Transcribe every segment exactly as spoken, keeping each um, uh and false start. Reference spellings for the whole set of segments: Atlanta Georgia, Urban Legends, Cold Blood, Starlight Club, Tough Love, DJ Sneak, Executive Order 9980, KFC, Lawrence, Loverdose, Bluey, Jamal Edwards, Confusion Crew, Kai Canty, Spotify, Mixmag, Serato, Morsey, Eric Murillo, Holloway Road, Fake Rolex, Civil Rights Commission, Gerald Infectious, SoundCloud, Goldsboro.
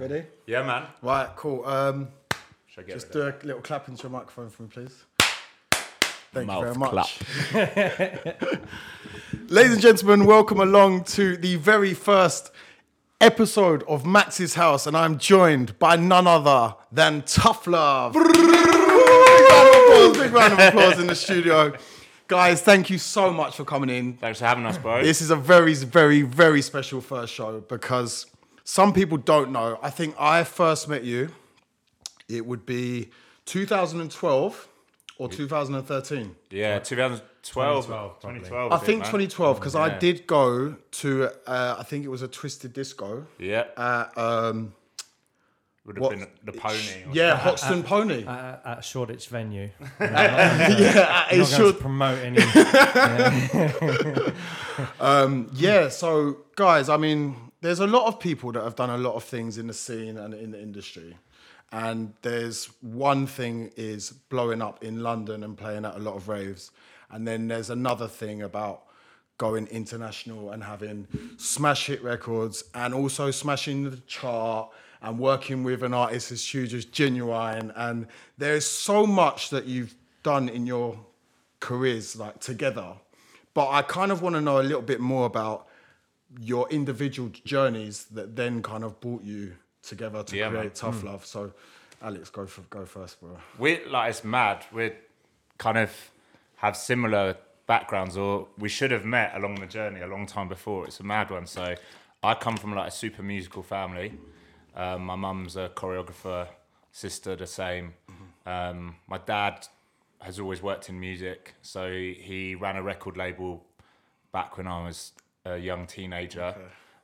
Ready? Yeah, man. Right, cool. Um, Should I get just do a little clap into your microphone for me, please. Thank Mouth you very much. Clap. Ladies and gentlemen, welcome along to the very first episode of Max's House, and I'm joined by none other than Tough Love. Big round of applause, big round of applause in the studio. Guys, thank you so much for coming in. Thanks for having us, bro. This is a very, very, very special first show because some people don't know. I think I first met you, it would be two thousand twelve or two thousand thirteen. Yeah, two thousand twelve. twenty twelve. twenty twelve I think twenty twelve, because yeah. I did go to, uh, I think it was a Twisted Disco. Yeah. At, um, Would have what? been the Pony. Or yeah, Hoxton at, Pony. At, at Shoreditch venue. Not, yeah, at not Shord- going to promote any. Yeah. um, yeah, so guys, I mean, there's a lot of people that have done a lot of things in the scene and in the industry. And there's one thing is blowing up in London and playing at a lot of raves. And then there's another thing about going international and having smash hit records and also smashing the chart. And working with an artist as huge as Ginuwine, and there is so much that you've done in your careers, like together. But I kind of want to know a little bit more about your individual journeys that then kind of brought you together to yeah, create man. Tough mm. Love. So, Alex, go for, go first, bro. We like it's mad. We kind of have similar backgrounds, or we should have met along the journey a long time before. It's a mad one. So, I come from like a super musical family. Um, my mum's a choreographer, sister the same. Mm-hmm. Um, my dad has always worked in music, so he, he ran a record label back when I was a young teenager,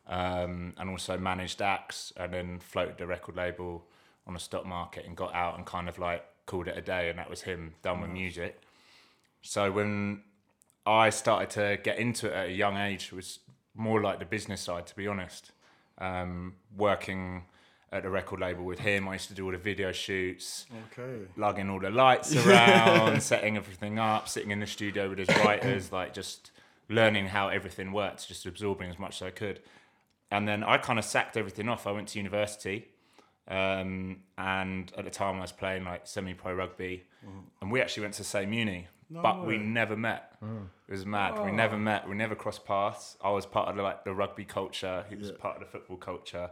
okay. um, and also managed acts, and then floated the record label on a stock market and got out and kind of like called it a day, and that was him done mm-hmm. with music. So when I started to get into it at a young age, it was more like the business side, to be honest. Um, working at the record label with him. I used to do all the video shoots, okay. lugging all the lights around, setting everything up, sitting in the studio with his writers, like just learning how everything works, just absorbing as much as I could. And then I kind of sacked everything off. I went to university um, and at the time I was playing like semi-pro rugby mm. and we actually went to the same uni, no but way. we never met. Mm. It was mad. Oh. We never met. We never crossed paths. I was part of the, like the rugby culture. He was yeah. part of the football culture.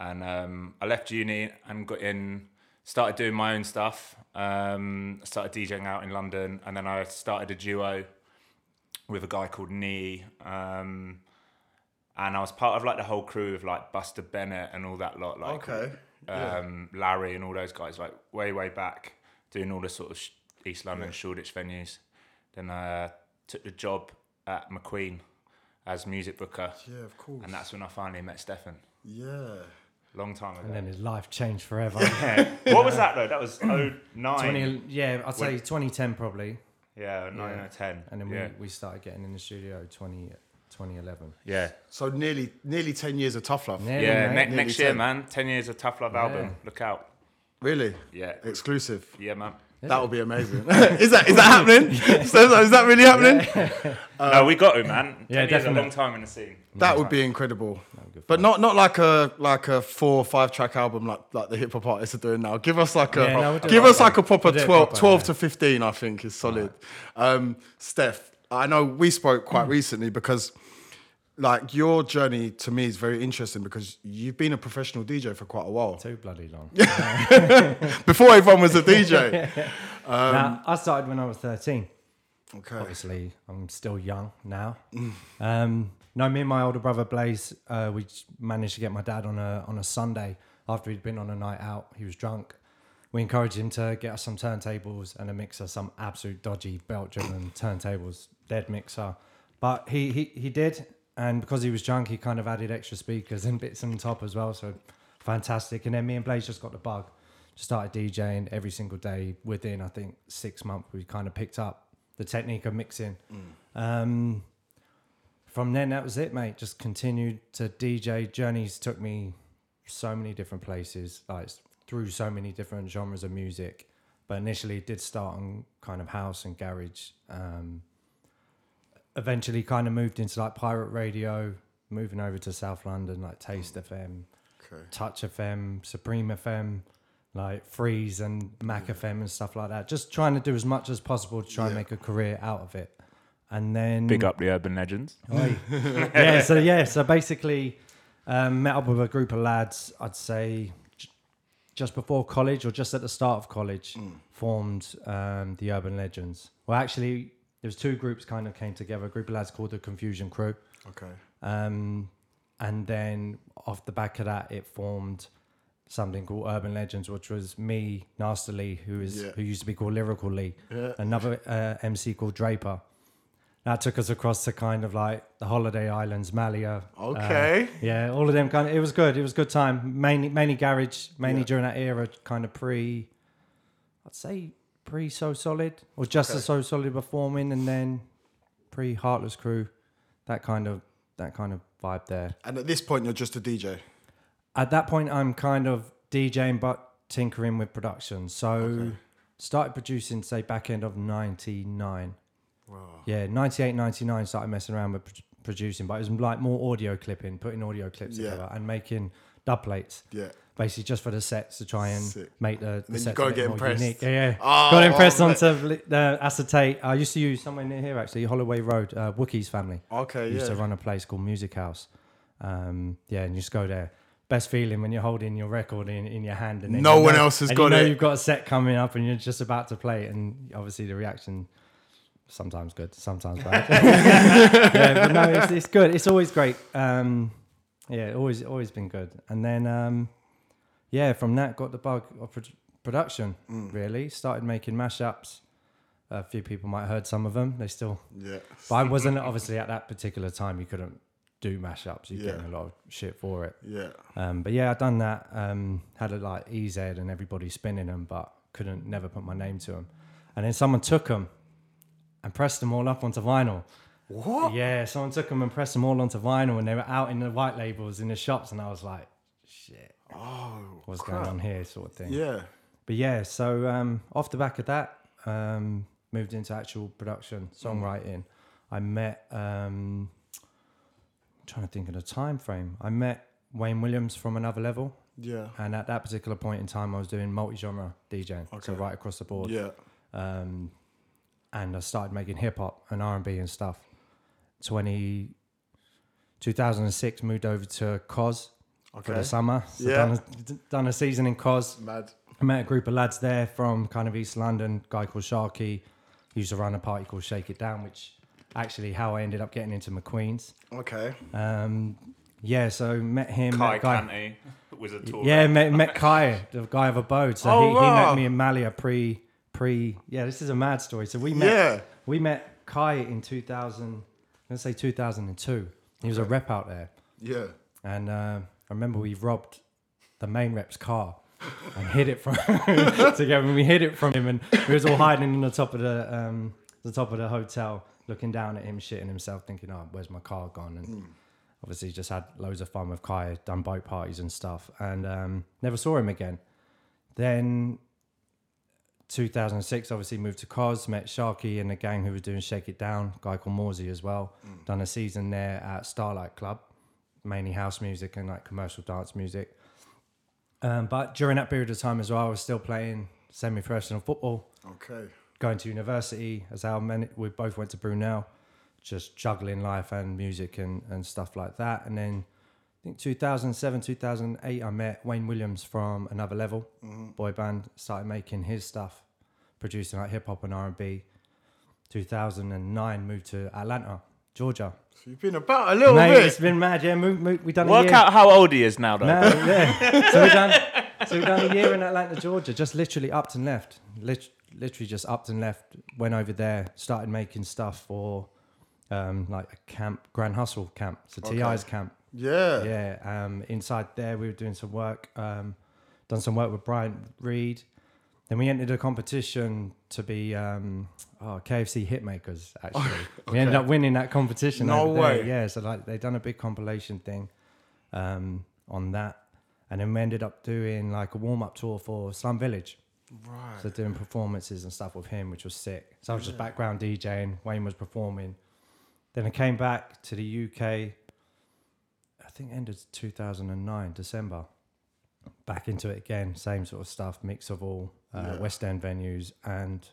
And um, I left uni and got in, started doing my own stuff. Um, I started DJing out in London. And then I started a duo with a guy called Nee. Um, and I was part of like the whole crew of like Buster Bennett and all that lot. Like, okay. Um, yeah. Larry and all those guys, like way, way back, doing all the sort of sh- East London, yeah. Shoreditch venues. Then I uh, took the job at McQueen as music booker. Yeah, of course. And that's when I finally met Stefan. Yeah. Long time ago. And then his life changed forever. Yeah. What yeah. was that though? That was oh nine. Yeah, I'd say when, twenty ten probably. Yeah, nine yeah. or ten. And then yeah. we, we started getting in the studio twenty, twenty eleven. Yeah. So nearly nearly ten years of Tough Love. Nearly, yeah, ne- next year, ten. Man. ten years of Tough Love yeah. album. Look out. Really? Yeah. Exclusive. Yeah, man. That would be amazing. is that is that happening? Yeah. Is, that, is that really happening? Yeah. Um, no, we got to, man. Yeah, that's a long time in the scene. That long would time. be incredible, no, but not not like a like a four or five track album like, like the hip hop artists are doing now. Give us like yeah, a no, we'll give us like, like a proper we'll twelve, proper, twelve yeah. to fifteen. I think is solid. Right. Um, Steph, I know we spoke quite mm. recently because like your journey to me is very interesting because you've been a professional D J for quite a while. Too bloody long. Before everyone was a D J. Um, now, I started when I was thirteen. Okay. Obviously, I'm still young now. Mm. Um, no, me and my older brother Blaze, uh, we managed to get my dad on a on a Sunday after he'd been on a night out. He was drunk. We encouraged him to get us some turntables and a mixer, some absolute dodgy belt-driven turntables, dead mixer. But he he he did. And because he was drunk, he kind of added extra speakers and bits on top as well. So fantastic. And then me and Blaze just got the bug. Just started DJing every single day. Within, I think, six months, we kind of picked up the technique of mixing. Mm. Um, from then, that was it, mate. Just continued to D J. Journeys took me so many different places, like through so many different genres of music. But initially, it did start on kind of house and garage. Um Eventually kind of moved into like pirate radio, moving over to South London, like Taste F M, Okay. Touch F M, Supreme F M, like Freeze and Mac yeah. F M and stuff like that. Just trying to do as much as possible to try yeah. and make a career out of it. And then... Big up the Urban Legends. Oh, yeah, so yeah, so basically um, met up with a group of lads, I'd say j- just before college or just at the start of college, mm. formed um, the Urban Legends. Well, actually, there was two groups kind of came together. A group of lads called the Confusion Crew. Okay. Um, and then off the back of that, it formed something called Urban Legends, which was me, Nasty Lee, who is yeah. who used to be called Lyrical Lee, yeah. another uh, M C called Draper. That took us across to kind of like the Holiday Islands, Malia. Okay. Uh, yeah, all of them kind of. It was good. It was a good time. Mainly, mainly garage. Mainly yeah. during that era, kind of pre. I'd say pre So Solid or just okay. as So Solid performing, and then pre Heartless Crew. That kind of that kind of vibe there. And at this point, you're just a D J. At that point, I'm kind of DJing but tinkering with production. So okay. started producing, say, back end of ninety-nine. Wow. Yeah, ninety-eight, ninety-nine started messing around with pro- producing, but it was like more audio clipping, putting audio clips yeah. together and making dub plates. Yeah. Basically just for the sets to try and Sick. make the, the then sets you gotta a bit get more impressed. unique. Yeah, yeah. Oh, got impressed oh, onto uh, acetate. I used to use somewhere near here, actually, Holloway Road, uh, Wookiee's family. Okay, used yeah. used to run a place called Music House. Um, yeah, and you just go there. Best feeling when you're holding your record in, in your hand and then no you know, one else has and got you know it. You've got a set coming up and you're just about to play it, and obviously the reaction sometimes good, sometimes bad. yeah, but no, it's, it's good. It's always great. Um, yeah, always always been good. And then um, yeah, from that got the bug of pro- production. Mm. Really started making mashups. A few people might have heard some of them. They still yeah. But I wasn't obviously at that particular time. You couldn't do mashups, you're yeah. getting a lot of shit for it. Yeah. Um, but yeah, I've done that. Um, had a like E Z and everybody spinning them, but couldn't never put my name to them. And then someone took them and pressed them all up onto vinyl. What? Yeah, someone took them and pressed them all onto vinyl, and they were out in the white labels in the shops, and I was like, shit. Oh, what's crap. going on here, sort of thing. Yeah. But yeah, so um, off the back of that, um, moved into actual production, songwriting. Mm. I met. Um, trying to think of the time frame. I met Wayne Williams from Another Level. Yeah. And at that particular point in time, I was doing multi-genre DJing. Okay. So right across the board. Yeah. Um, and I started making hip-hop and R and B and stuff. twenty, two thousand six, moved over to Kos okay. for the summer. So yeah. Done a, done a season in Kos. Mad. I met a group of lads there from kind of East London, a guy called Sharky. He used to run a party called Shake It Down, which... Actually, how I ended up getting into McQueen's. Okay. Um, yeah, so met him. Kai Canty was a tour. Yeah, met, met Kai, the guy of Abode. So oh, he, wow. he met me in Malia pre pre. Yeah, this is a mad story. So we met yeah. we met Kai in two thousand. Let's say two thousand and two. He was okay. a rep out there. Yeah. And uh, I remember we robbed the main rep's car and hid it from together. And we hid it from him, and we was all hiding in the top of the um, the top of the hotel. Looking down at him, shitting himself, thinking, oh, where's my car gone? And mm. obviously just had loads of fun with Kai, done boat parties and stuff, and um, never saw him again. Then two thousand six, obviously moved to Kos, met Sharky and the gang who was doing Shake It Down, a guy called Morsey as well. Mm. Done a season there at Starlight Club, mainly house music and like commercial dance music. Um, but during that period of time as well, I was still playing semi-professional football. Okay. Going to university, as our men, we both went to Brunel, just juggling life and music and, and stuff like that. And then I think two thousand seven, two thousand eight, I met Wayne Williams from Another Level, mm-hmm. boy band, started making his stuff, producing like hip hop and R and B. two thousand nine, moved to Atlanta, Georgia. So you've been about a little Mate, bit. It's been mad, yeah. Moved, moved, we done Work a year. Out how old he is now, though. No, yeah. So we've done, so we done a year in Atlanta, Georgia, just literally upped and left. Literally. Literally just upped and left, went over there, started making stuff for um, like a camp, Grand Hustle camp, so okay. T I's camp. Yeah. Yeah, um, inside there we were doing some work, um, done some work with Brian Reed. Then we entered a competition to be um, oh, K F C Hitmakers, actually. okay. We ended up winning that competition. No way. There. Yeah, so like they done a big compilation thing um, on that. And then we ended up doing like a warm-up tour for Slum Village. Right. So doing performances and stuff with him, which was sick. So I was just yeah. background DJing. Wayne was performing. Then I came back to the U K. I think ended two thousand nine, December. back into it again, same sort of stuff, mix of all uh, yeah. West End venues, and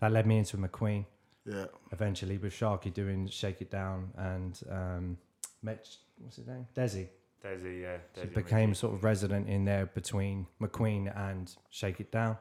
that led me into McQueen. Yeah. Eventually, with Sharky doing Shake It Down and um, met what's his name, Desi. Desi, yeah. Desi so became McQueen. Sort of resident in there between McQueen and Shake It Down,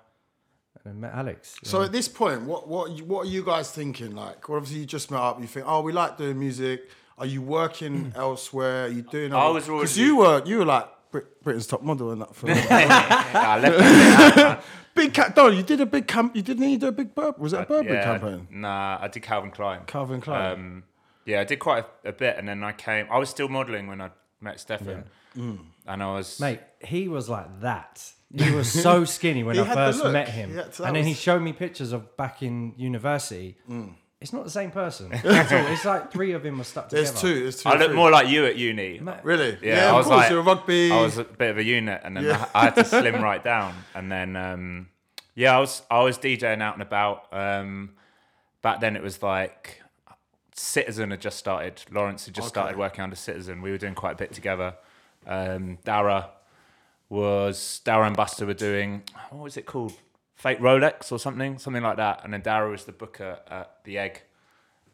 and then met Alex. So know. At this point, what what what are you guys thinking? Like, well, obviously you just met up. You think, oh, we like doing music. Are you working elsewhere? Are you doing? I was because you were you were like Brit- Britain's Top Model and that. For a while. Big cat. No, you did a big camp. You didn't you do a big Burberry? Was it a Burberry uh, yeah, campaign? Nah, I did Calvin Klein. Calvin Klein. Um, yeah, I did quite a, a bit, and then I came. I was still modelling when I met Stefan, yeah. mm. and I was mate. He was like that. He was so skinny when I first met him, yeah, so and then was... he showed me pictures of back in university. Mm. It's not the same person at all. It's like three of him were stuck together. There's two. There's two. I looked more like you at uni. Mate. Really? Yeah. yeah I was of course, like, you're a rugby. I was a bit of a unit, and then yeah. I, I had to slim right down. And then, um, yeah, I was I was DJing out and about. Um, back then, it was like Citizen had just started. Lawrence had just okay. started working under Citizen. We were doing quite a bit together. Um, Dara was Dara and Buster were doing what was it called? Fake Rolex or something, something like that. And then Dara was the booker at the Egg.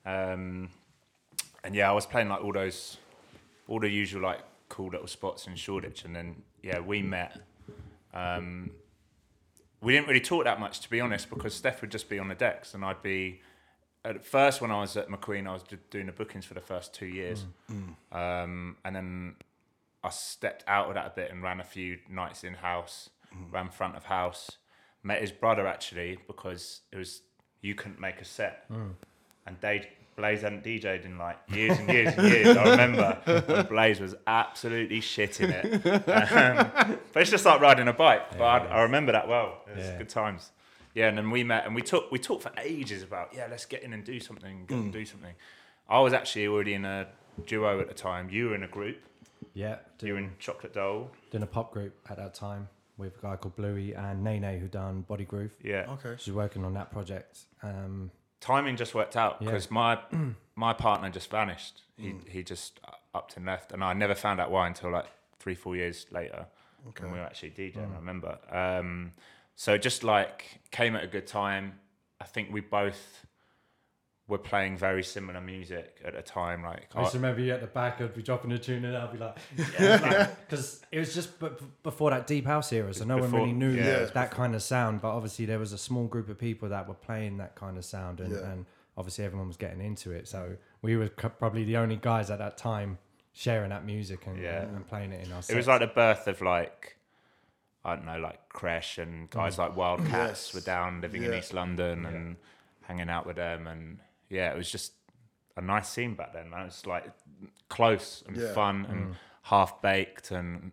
Um, and yeah, I was playing like all those, all the usual like cool little spots in Shoreditch. And then, yeah, we met. Um, we didn't really talk that much, to be honest, because Steph would just be on the decks. And I'd be, at first when I was at McQueen, I was doing the bookings for the first two years. Mm-hmm. Um, and then I stepped out of that a bit and ran a few nights in house, mm-hmm. ran front of house. Met his brother actually because it was you couldn't make a set, mm. and they Blaze hadn't D J'd in like years and years and years. I remember and Blaze was absolutely shitting it, um, but it's just like riding a bike. Yeah, but I, I remember that well. It was yeah. good times. Yeah, and then we met and we talked. We talked for ages about yeah, let's get in and do something. Go mm. and do something. I was actually already in a duo at the time. You were in a group. Yeah, doing, you were in Chocolate Dole. Doing a pop group at that time. With a guy called Bluey and Nene who done Body Groove. Yeah. Okay. She's working on that project. Um, Timing just worked out because yeah. my my partner just vanished. Mm. He he just upped and left, and I never found out why until like three four years later okay. when we were actually DJing. Mm. I remember. Um, so just like came at a good time. I think we both were playing very similar music at a time. Like I just remember you at the back, I'd be dropping a tune and I'd be like, yeah, because like, it was just b- before that deep house era, so no before, one really knew yeah, that, that kind of sound, but obviously there was a small group of people that were playing that kind of sound and, yeah. and obviously everyone was getting into it, so we were c- probably the only guys at that time sharing that music and, yeah. and, and playing it in our sets. It was like the birth of like, I don't know, like Kresh and guys mm. like Wildcats yes. were down living yeah. in East London yeah. and hanging out with them and yeah, it was just a nice scene back then, man. It was like close and yeah. fun and mm. half-baked and I'm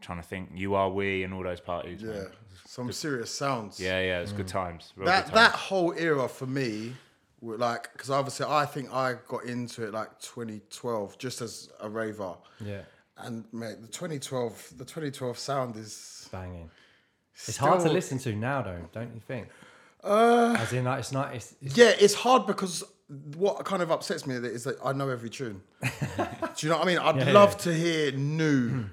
trying to think, You Are We and all those parties. Yeah, some good. Serious sounds. Yeah, yeah, it was mm. good times. That good times. That whole era for me, like, because obviously I think I got into it like twenty twelve just as a raver. Yeah. And mate, the twenty twelve, the twenty twelve sound is... Banging. It's hard to listen to now though, don't you think? Uh, As in, like, it's not. It's, it's yeah, it's hard because what kind of upsets me is that I know every tune. Do you know what I mean? I'd yeah, love yeah. to hear new,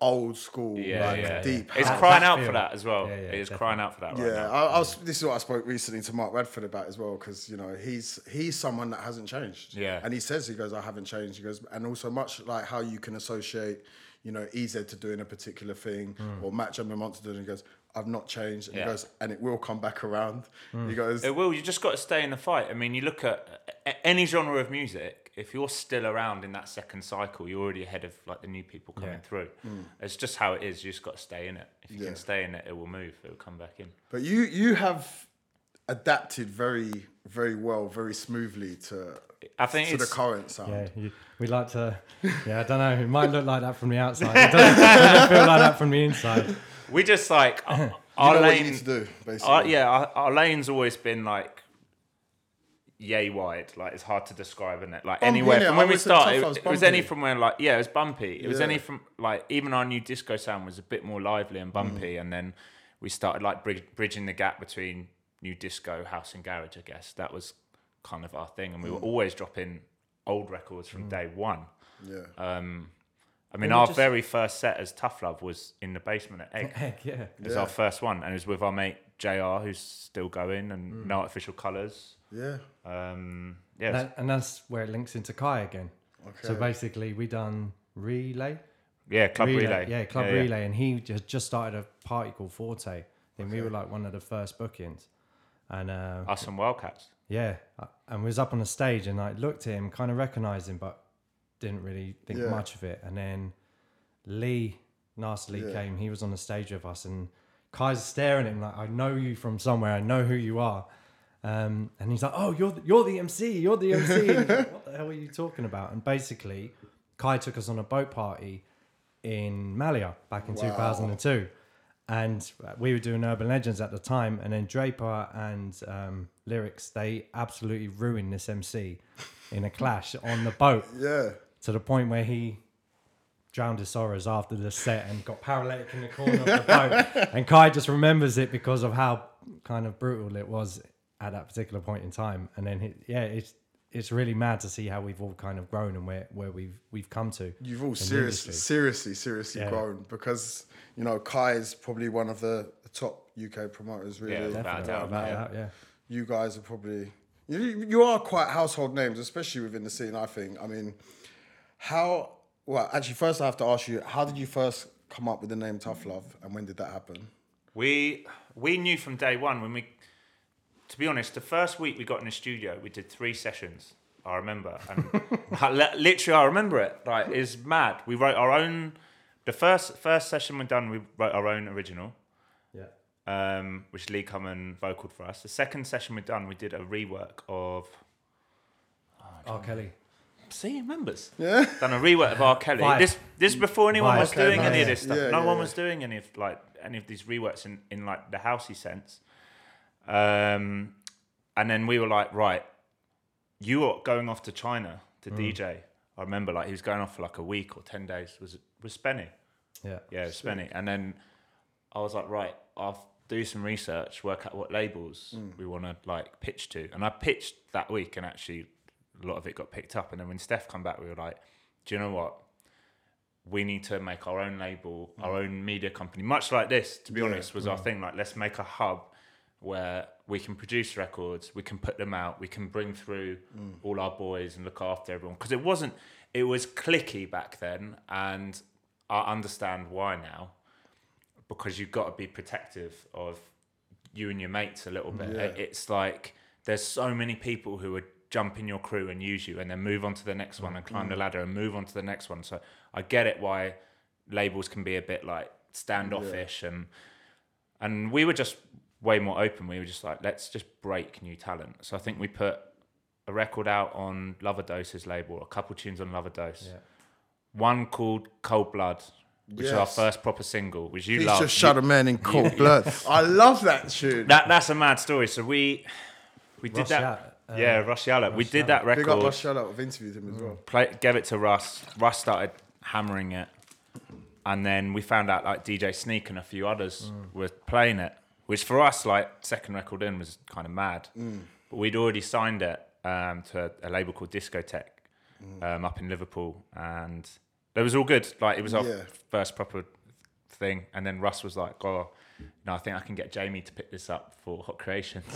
old school, yeah, like yeah, deep. Yeah. It's crying out for that as well. Yeah, yeah, it's crying out for that. Right yeah, now. I, I was. This is what I spoke recently to Mark Radford about as well, because you know he's he's someone that hasn't changed. Yeah, and he says he goes, I haven't changed. He goes, and also much like how you can associate, you know, E Z to doing a particular thing mm. or Matt Jumbo Monster doing. He goes, I've not changed. And yeah. he goes, and it will come back around. Mm. He goes, it will. You just got to stay in the fight. I mean, you look at any genre of music. If you're still around in that second cycle, you're already ahead of like the new people coming yeah. through. Mm. It's just how it is. You just got to stay in it. If you yeah. can stay in it, it will move. It will come back in. But you, you have adapted very, very well, very smoothly to. I think to it's, the current sound. Yeah, you, we like to. Yeah, I don't know. It might look like that from the outside. It doesn't, it doesn't feel like that from the inside. We just like our, our you know lane. What you need to do, basically. Our, yeah, our, our lane's always been like yay wide. Like it's hard to describe, isn't it? Like bumpy, anywhere from when we started, it, it was any from where like yeah, it was bumpy. It yeah. was any from like even our new disco sound was a bit more lively and bumpy, mm. and then we started like bridge, bridging the gap between new disco, house, and garage. I guess that was kind of our thing, and we mm. were always dropping old records from mm. day one. Yeah. Um, I mean, well, our just... very first set as Tough Love was in the basement at Egg. Egg, yeah. It was yeah. our first one, and it was with our mate J R, who's still going, and mm. No Artificial Colours. Yeah. Um, yeah. That, and that's where it links into Kai again. Okay. So basically, we done relay. Yeah, Club Relay. relay. Yeah, Club yeah, Relay, yeah. And he just, just started a party called Forte. Then okay. we were like one of the first bookings. And uh, us and Wildcats. Yeah, and we was up on the stage, and I looked at him, kind of recognised him, but didn't really think yeah. much of it. And then Lee, Nastily yeah. came, he was on the stage with us, and Kai's staring at him like, I know you from somewhere, I know who you are. Um, and he's like, oh, you're the, you're the M C, you're the M C. And like, what the hell are you talking about? And basically, Kai took us on a boat party in Malia back in wow. two thousand two. And we were doing Urban Legends at the time, and then Draper and um, Lyrics, they absolutely ruined this M C in a clash on the boat. Yeah. To the point where he drowned his sorrows after the set and got paralytic in the corner of the boat. And Kai just remembers it because of how kind of brutal it was at that particular point in time. And then, he, yeah, it's it's really mad to see how we've all kind of grown and where, where we've we've come to. You've all seriously, seriously, seriously yeah. grown because, you know, Kai is probably one of the top U K promoters, really. Yeah, without a doubt. Without yeah. You guys are probably... You, you are quite household names, especially within the scene, I think. I mean, how... Well, actually, first I have to ask you, how did you first come up with the name Tough Love, and when did that happen? We we knew from day one when we... To be honest, the first week we got in the studio, we did three sessions, I remember. And I, literally, I remember it. Like, it's mad. We wrote our own... The first first session we're done, we wrote our own original, yeah, um, which Lee come and vocaled for us. The second session we're done, we did a rework of oh, R. Kelly. See, he remembers. Yeah, done a rework of R. Kelly. Vibe. This this before anyone Vibe. was okay, doing nice. any of this stuff. Yeah, no yeah, one yeah. was doing any of like any of these reworks in, in like the housey sense. Um, and then we were like, right, you are going off to China to mm. D J. I remember like he was going off for like a week or ten days. Was it was Spenny? Yeah. Yeah, Spenny. And then I was like, right, I'll do some research, work out what labels mm. we want to like pitch to. And I pitched that week, and actually a lot of it got picked up. And then when Steph come back, we were like, do you know what? We need to make our own label, mm. our own media company. Much like this, to be yeah. honest, was mm. our thing. Like, let's make a hub where we can produce records, we can put them out, we can bring through mm. all our boys and look after everyone. Because it wasn't, it was cliquey back then, and I understand why now, because you've got to be protective of you and your mates a little bit. Yeah. It's like there's so many people who would jump in your crew and use you and then move on to the next one and climb mm. the ladder and move on to the next one. So I get it why labels can be a bit like standoffish yeah. and and we were just way more open. We were just like, let's just break new talent. So I think we put a record out on Loverdose's label, a couple tunes on Loverdose. Yeah. One called Cold Blood, which yes. is our first proper single, which you Please love. Just shut a man in cold blood. I love that tune. That that's a mad story. So we we did Rush that. Yaller. Yeah, Rush Yaller. Rush we did Yaller. that record. Big up Rush Yaller. I've interviewed him as well. Play, gave it to Russ. Russ started hammering it, and then we found out like D J Sneak and a few others mm. were playing it. Which for us, like, second record in was kind of mad. Mm. But we'd already signed it um, to a, a label called Discotech mm. um, up in Liverpool. And it was all good. Like, it was our yeah. first proper thing. And then Russ was like, oh, you know, I think I can get Jamie to pick this up for Hot Creations.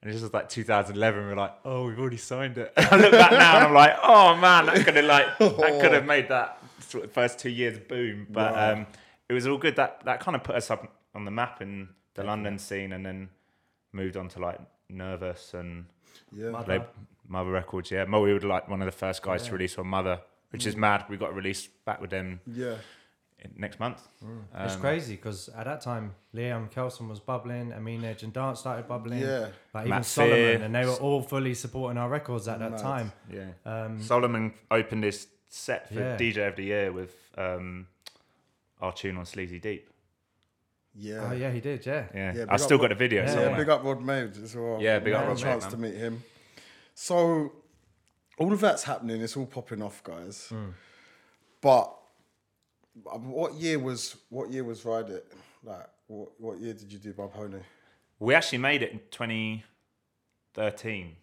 And this was like two thousand eleven. We were like, oh, we've already signed it. I look back now and I'm like, oh, man, that could have like, oh. that could have made that sort of first two years boom. But wow. um, it was all good. That, that kind of put us up on the map and... The London scene, and then moved on to like Nervous and yeah. Mother. Mother Records. Yeah, Mo, we were like one of the first guys yeah. to release on Mother, which mm. is mad. We got released back with them. Yeah, next month. Mm. Um, it's crazy because at that time, Liam Kelson was bubbling, Amin Edge and Dance started bubbling. Yeah, like even Matt Solomon, Fear. And they were all fully supporting our records at that mad. time. Yeah, um, Solomon opened this set for yeah. D J of the Year with um, our tune on Sleazy Deep. Yeah. Oh yeah, he did. Yeah. Yeah. yeah I still Rod, got a video. Yeah, yeah, big up Rod Maid as well. Yeah, big up Rod Maid. I had a chance to meet him. So, all of that's happening. It's all popping off, guys. Mm. But what year was what year was Ride It? Like, what, what year did you do by Pony? We actually made it in twenty thirteen.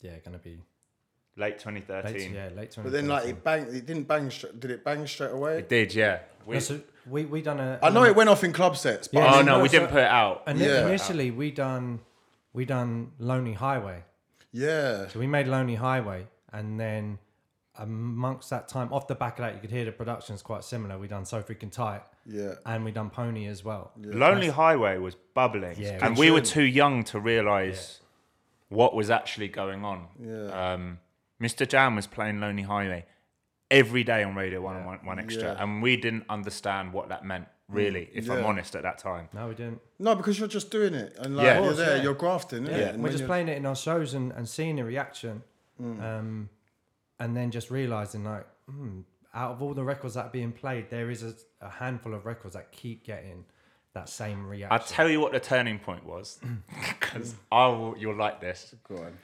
Yeah, gonna be Late twenty thirteen. Late, yeah, late twenty thirteen. But then, like, it banged. It didn't bang. Did it bang straight away? It did, yeah. We no, so we, we done a. I um, know it went off in club sets. But yeah, oh no, we didn't so, put it out. And yeah. initially, we done we done Lonely Highway. Yeah. So we made Lonely Highway, and then amongst that time, off the back of that, you could hear the production's quite similar. We done So Freaking Tight. Yeah. And we done Pony as well. Yeah. Lonely That's, Highway was bubbling, yeah, and we true. were too young to realise yeah. what was actually going on. Yeah. Um, Mister Jam was playing Lonely Highway every day on Radio One yeah. One, One Extra, yeah. and we didn't understand what that meant, really, mm. if yeah. I'm honest, at that time. No, we didn't. No, because you're just doing it, and like yeah. you're course, there, yeah. you're grafting. Yeah, yeah. And we're just you're... playing it in our shows and, and seeing the reaction, mm. um, and then just realizing, like, mm, out of all the records that are being played, there is a, a handful of records that keep getting that same reaction. I'll tell you what the turning point was, because I will. You'll like this. Go on.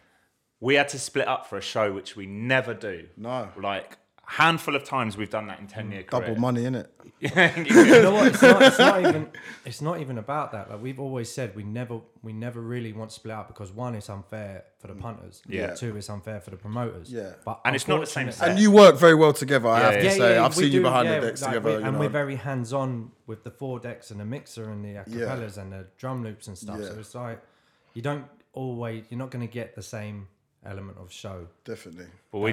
We had to split up for a show, which we never do. No. Like, a handful of times we've done that in ten-year mm, career. Double money, innit? You know what? It's not, it's not even, it's not even about that. Like, we've always said we never we never really want to split up because, one, it's unfair for the punters. Yeah. Two, it's unfair for the promoters. Yeah. But and it's not the same set. And you work very well together, I yeah, have yeah, to say. Yeah, yeah, I've seen do, you behind yeah, the decks like together. We, and you know. We're very hands-on with the four decks and the mixer and the acapellas yeah. and the drum loops and stuff. Yeah. So it's like, you don't always... You're not going to get the same... element of show, definitely. But we,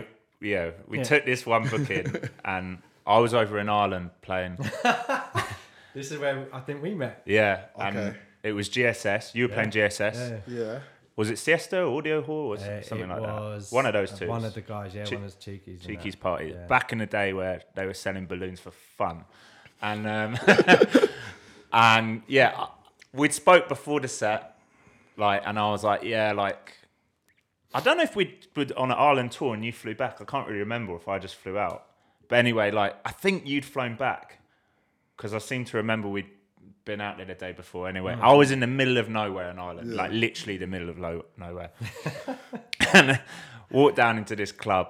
yeah, we yeah. took this one booking, and I was over in Ireland playing. This is where I think we met. Yeah, okay. And it was G S S. You were yeah. playing G S S. Yeah. yeah. Was it Siesta or Audio Hall or uh, something like was that? One of those two. One of the guys. Yeah, che- one of the Cheekies. Cheekies party yeah. back in the day where they were selling balloons for fun, and um, and yeah, we'd spoke before the set, like, and I was like, yeah, like. I don't know if we were on an Ireland tour and you flew back. I can't really remember if I just flew out. But anyway, like, I think you'd flown back because I seem to remember we'd been out there the day before. Anyway, mm. I was in the middle of nowhere in Ireland, yeah. like literally the middle of low, nowhere. And I walked down into this club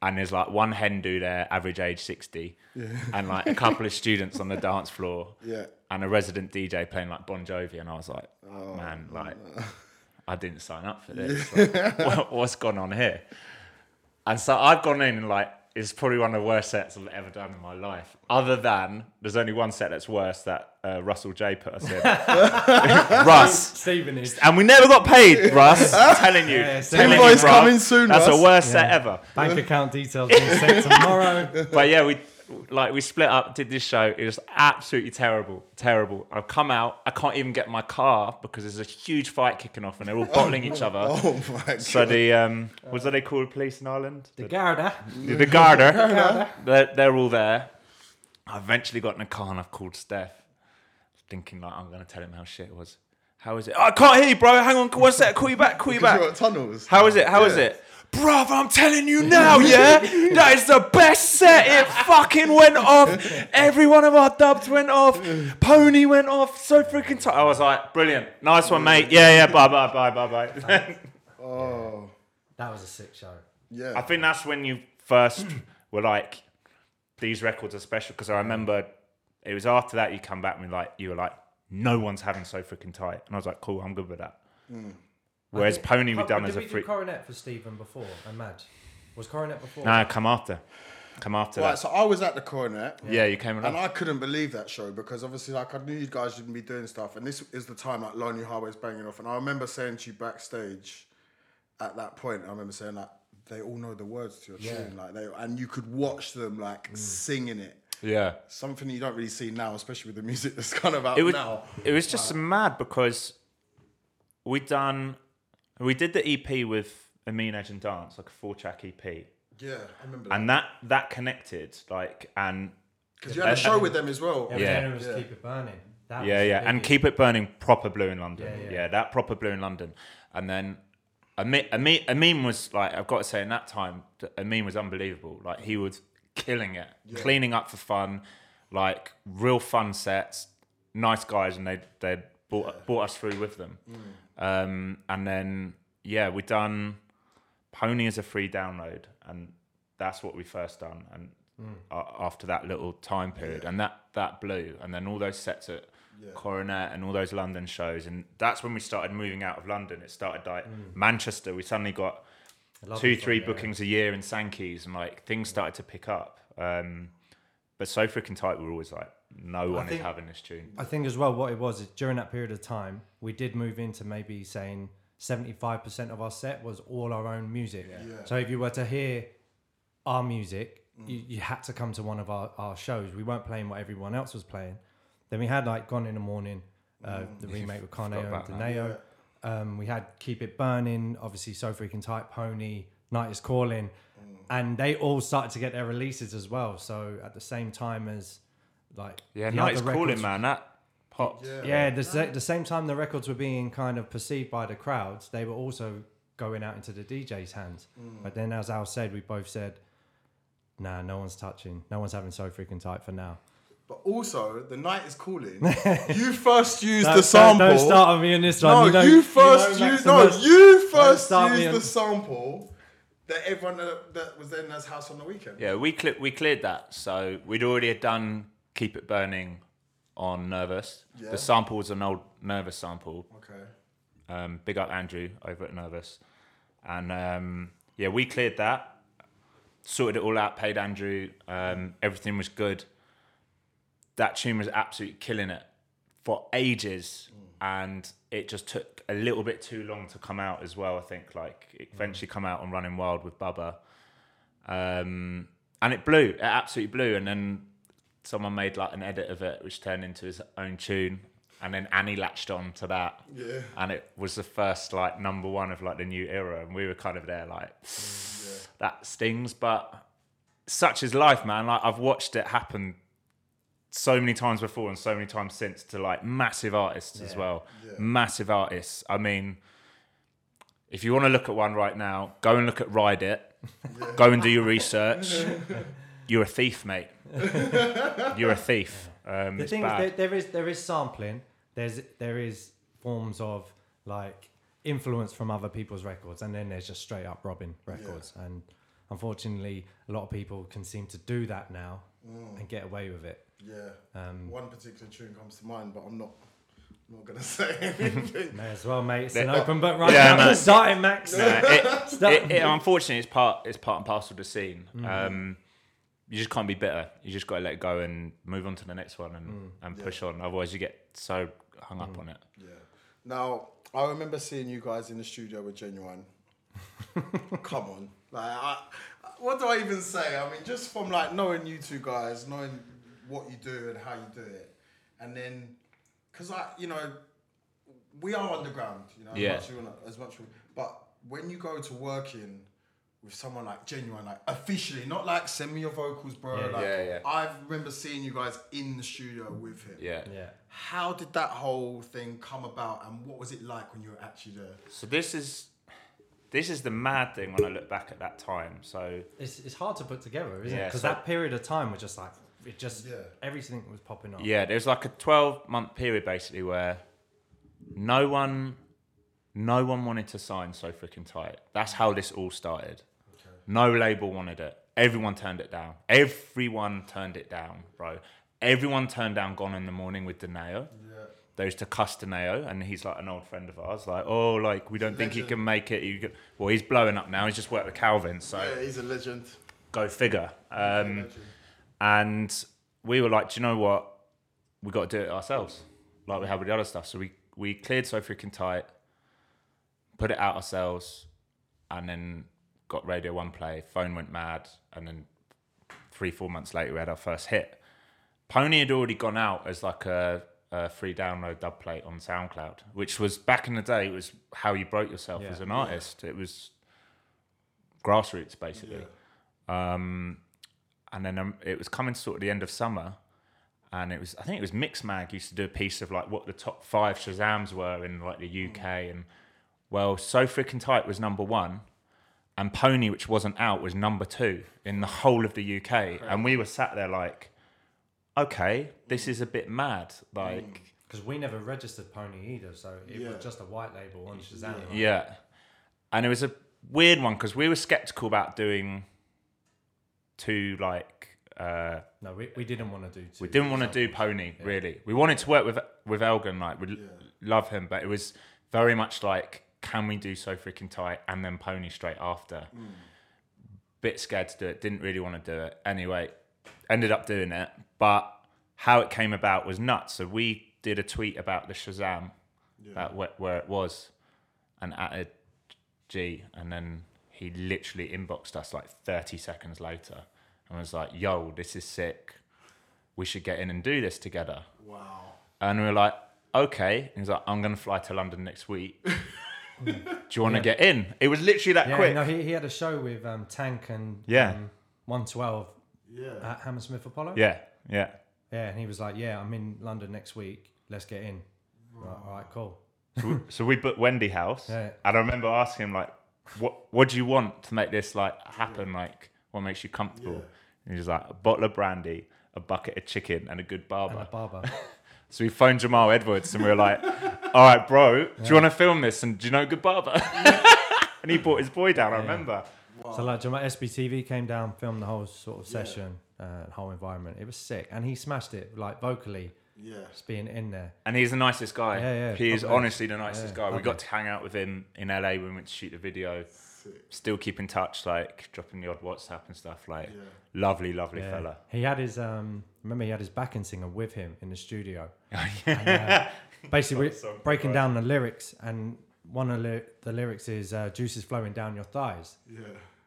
and there's like one hen do there, average age sixty, yeah. and like a couple of students on the dance floor yeah. and a resident D J playing like Bon Jovi. And I was like, oh, man, like... I didn't sign up for this. Like, what, what's gone on here? And so I've gone in and like, it's probably one of the worst sets I've ever done in my life. Other than, there's only one set that's worse that uh, Russell J put us in. Russ. Stephen is. And we never got paid, Russ. I'm telling you. Yeah, telling you, Russ, coming soon, that's Russ. The worst yeah. set ever. Bank account details being sent tomorrow. But yeah, we like we split up, did this show. It was absolutely terrible, terrible. I've come out. I can't even get my car because there's a huge fight kicking off and they're all bottling oh, each other. Oh my god! So the um, was that they called police in Ireland? The, the Garda. The, the Garda. The Garda. They're, they're all there. I eventually got in a car and I've called Steph, thinking like I'm gonna tell him how shit it was. How is it? Oh, I can't hear you, bro. Hang on, one sec. Call you back. Call you because back. You're at tunnels. How is it? How yeah. is it? Bruv, I'm telling you now, yeah? That is the best set. It fucking went off. Every one of our dubs went off. Pony went off. So freaking tight. I was like, brilliant. Nice one, mate. Yeah, yeah. Bye, bye, bye, bye, bye. Oh. That was a sick show. Yeah. I think that's when you first were like, these records are special. Because I remember it was after that you come back and like, you were like, no one's having So Freaking Tight. And I was like, cool, I'm good with that. Mm. Whereas think, Pony we done as a freak. Did we do Coronet for Stephen before and Madge? Was Coronet before? No, nah, come after. Come after right, that. So I was at the Coronet. Yeah, yeah you came along. And I couldn't believe that show because obviously like I knew you guys shouldn't be doing stuff and this is the time like Lonely Highway's banging off and I remember saying to you backstage at that point, I remember saying like, they all know the words to your yeah. tune. Like they, and you could watch them like mm. singing it. Yeah. Something you don't really see now, especially with the music that's kind of out it was, now. It was just like, mad because we done... We did the E P with A Mean Edge and Dance, like a four-track E P. Yeah, I remember that. And that, that connected, like, and... Because you had a show with them as well. Yeah, yeah. It was yeah. Keep It Burning. That yeah, yeah, and Keep It Burning, proper blue in London. Yeah, yeah. yeah that proper blue in London. And then Amin was, like, I've got to say, in that time, Amin was unbelievable. Like, he was killing it, yeah. cleaning up for fun, like, real fun sets, nice guys, and they they brought, yeah. brought us through with them. Mm. Um, and then, yeah, we done Pony as a free download and that's what we first done. And mm. uh, after that little time period yeah. and that, that blew. And then all those sets at yeah. Coronet and all those London shows. And that's when we started moving out of London. It started like mm. Manchester. We suddenly got two, three fun, bookings yeah. a year in Sankeys, and like things started to pick up. Um, but So Freaking Tight, we were always like, no one think, is having this tune. I think as well, what it was is during that period of time, we did move into maybe saying seventy-five percent of our set was all our own music. Yeah. Yeah. So if you were to hear our music, mm. you, you had to come to one of our, our shows. We weren't playing what everyone else was playing. Then we had like Gone in the Morning, uh, mm. the remake with Carneo and Deneo. Yeah. Um, we had Keep It Burning, obviously So Freaking Tight, Pony, Night Is Calling, mm. and they all started to get their releases as well. So at the same time as like yeah, Night Is Calling, man, that popped. Yeah, yeah the, se- the same time the records were being kind of perceived by the crowds, they were also going out into the D J's hands. Mm. But then, as Al said, we both said, "Nah, no one's touching. No one's having So Freaking Tight for now." But also, the Night Is Calling. You first used no, the sample. Don't, don't start on me in this one. No, you, you first you know used. No, much. you first used the on. sample that everyone that, that was in his house on the weekend. Yeah, we cl- we cleared that. So we'd already had done Keep It Burning on Nervous. Yeah. The sample was an old Nervous sample. Okay. Um, big up Andrew over at Nervous, and um, yeah, we cleared that, sorted it all out, paid Andrew. Um, everything was good. That tune was absolutely killing it for ages, mm. and it just took a little bit too long to come out as well, I think. Like, it eventually mm. come out on Running Wild with Bubba. Um, and it blew, it absolutely blew. And then someone made like an edit of it, which turned into his own tune. And then Annie latched on to that. Yeah. And it was the first like number one of like the new era. And we were kind of there like, mm, yeah. that stings, but such is life, man. Like, I've watched it happen so many times before and so many times since to like massive artists yeah. as well. Yeah. Massive artists. I mean, if you want to look at one right now, go and look at Ride It. Yeah. Go and do your research. You're a thief, mate. You're a thief. Um, the thing is, there, there is there is sampling. There's there is forms of like influence from other people's records, and then there's just straight up robbing records. Yeah. And unfortunately, a lot of people can seem to do that now mm. and get away with it. Yeah, um, one particular tune comes to mind, but I'm not I'm not going to say anything. May as well, mate. It's an but, open book right yeah, now. Start it, Max. No, it, it, it, unfortunately, it's part, it's part and parcel of the scene. Mm. Um, you just can't be bitter. You just got to let it go and move on to the next one and, mm. and push yeah. on. Otherwise, you get so hung up mm. on it. Yeah. Now, I remember seeing you guys in the studio with Ginuwine. Come on. like, I, What do I even say? I mean, just from like knowing you two guys, knowing what you do and how you do it. And then, because I, you know, we are underground, you know, yeah. as much as, wanna, as much, but when you go to working with someone like Ginuwine, like officially, not like send me your vocals, bro. Yeah, like, yeah, yeah. I remember seeing you guys in the studio with him. Yeah. yeah. How did that whole thing come about, and what was it like when you were actually there? So this is, this is the mad thing when I look back at that time. So it's, it's hard to put together, isn't yeah, it? Because so, that period of time was just like, it just, yeah. everything was popping up. Yeah, there was like a twelve-month period basically where no one no one wanted to sign So Freaking Tight. That's how this all started. Okay. No label wanted it. Everyone turned it down. Everyone turned it down, bro. Everyone turned down Gone in the Morning with Deneo. Yeah. They used to cuss Deneo, and he's like an old friend of ours. Like, oh, like, we don't legend. think he can make it. He can... Well, he's blowing up now. He's just worked with Calvin, so... Yeah, he's a legend. Go figure. Um... And we were like, do you know what? We got to do it ourselves, like we had with the other stuff. So we, we cleared So Freaking Tight, put it out ourselves, and then got Radio One play. Phone went mad, and then three, four months later, we had our first hit. Pony had already gone out as like a, a free download dub plate on SoundCloud, which was back in the day. It was how you broke yourself yeah. as an artist. Yeah. It was grassroots, basically. Yeah. Um, And then um, it was coming to sort of the end of summer, and it was, I think it was Mixmag used to do a piece of like what the top five Shazams were in like the U K, and well, So Freaking Tight was number one, and Pony, which wasn't out, was number two in the whole of the U K. Right. And we were sat there like, okay, this is a bit mad, like, because we never registered Pony either, so it yeah. was just a white label on Shazam. Yeah, right? yeah. And it was a weird one because we were skeptical about doing. To like, uh, no, we, we didn't want to do. Two we didn't want to do Pony yeah. really. We wanted to work with with Elgin, like we yeah. love him, but it was very much like can we do So Freaking Tight and then Pony straight after? Mm. Bit scared to do it, didn't really want to do it. Anyway, ended up doing it, but how it came about was nuts. So we did a tweet about the Shazam, yeah. about wh- where it was, and added G, and then he literally inboxed us like thirty seconds later and was like, yo, this is sick. We should get in and do this together. Wow. And we were like, okay. And he's like, I'm going to fly to London next week. Do you want to yeah. get in? It was literally that yeah, quick. No, he, he had a show with um, Tank and yeah. um, one twelve yeah. at Hammersmith Apollo. Yeah, yeah. Yeah, and he was like, yeah, I'm in London next week. Let's get in. Wow. Like, all right, cool. So we, so we booked Wendy House. Yeah. And I remember asking him, like, what what do you want to make this like happen? Yeah. Like, what makes you comfortable? Yeah. And he was like, a bottle of brandy, a bucket of chicken, and a good barber. And a barber. So we phoned Jamal Edwards and we were like, all right, bro, do yeah. you want to film this? And do you know good barber? And he brought his boy down, yeah. I remember. Wow. So like Jamal, S B T V came down, filmed the whole sort of session, yeah. uh, whole environment. It was sick. And he smashed it, like vocally, yeah. just being in there. And he's the nicest guy. Yeah, yeah, he is probably. honestly the nicest yeah, guy. Lovely. We got to hang out with him in L A when we went to shoot the video. Sick. Still keep in touch, like dropping the odd WhatsApp and stuff. Like, yeah. lovely, lovely yeah. fella. He had his... um. Remember, he had his backing singer with him in the studio. And, uh, basically, we're breaking down the lyrics, and one of li- the lyrics is uh, "Juices flowing down your thighs." Yeah.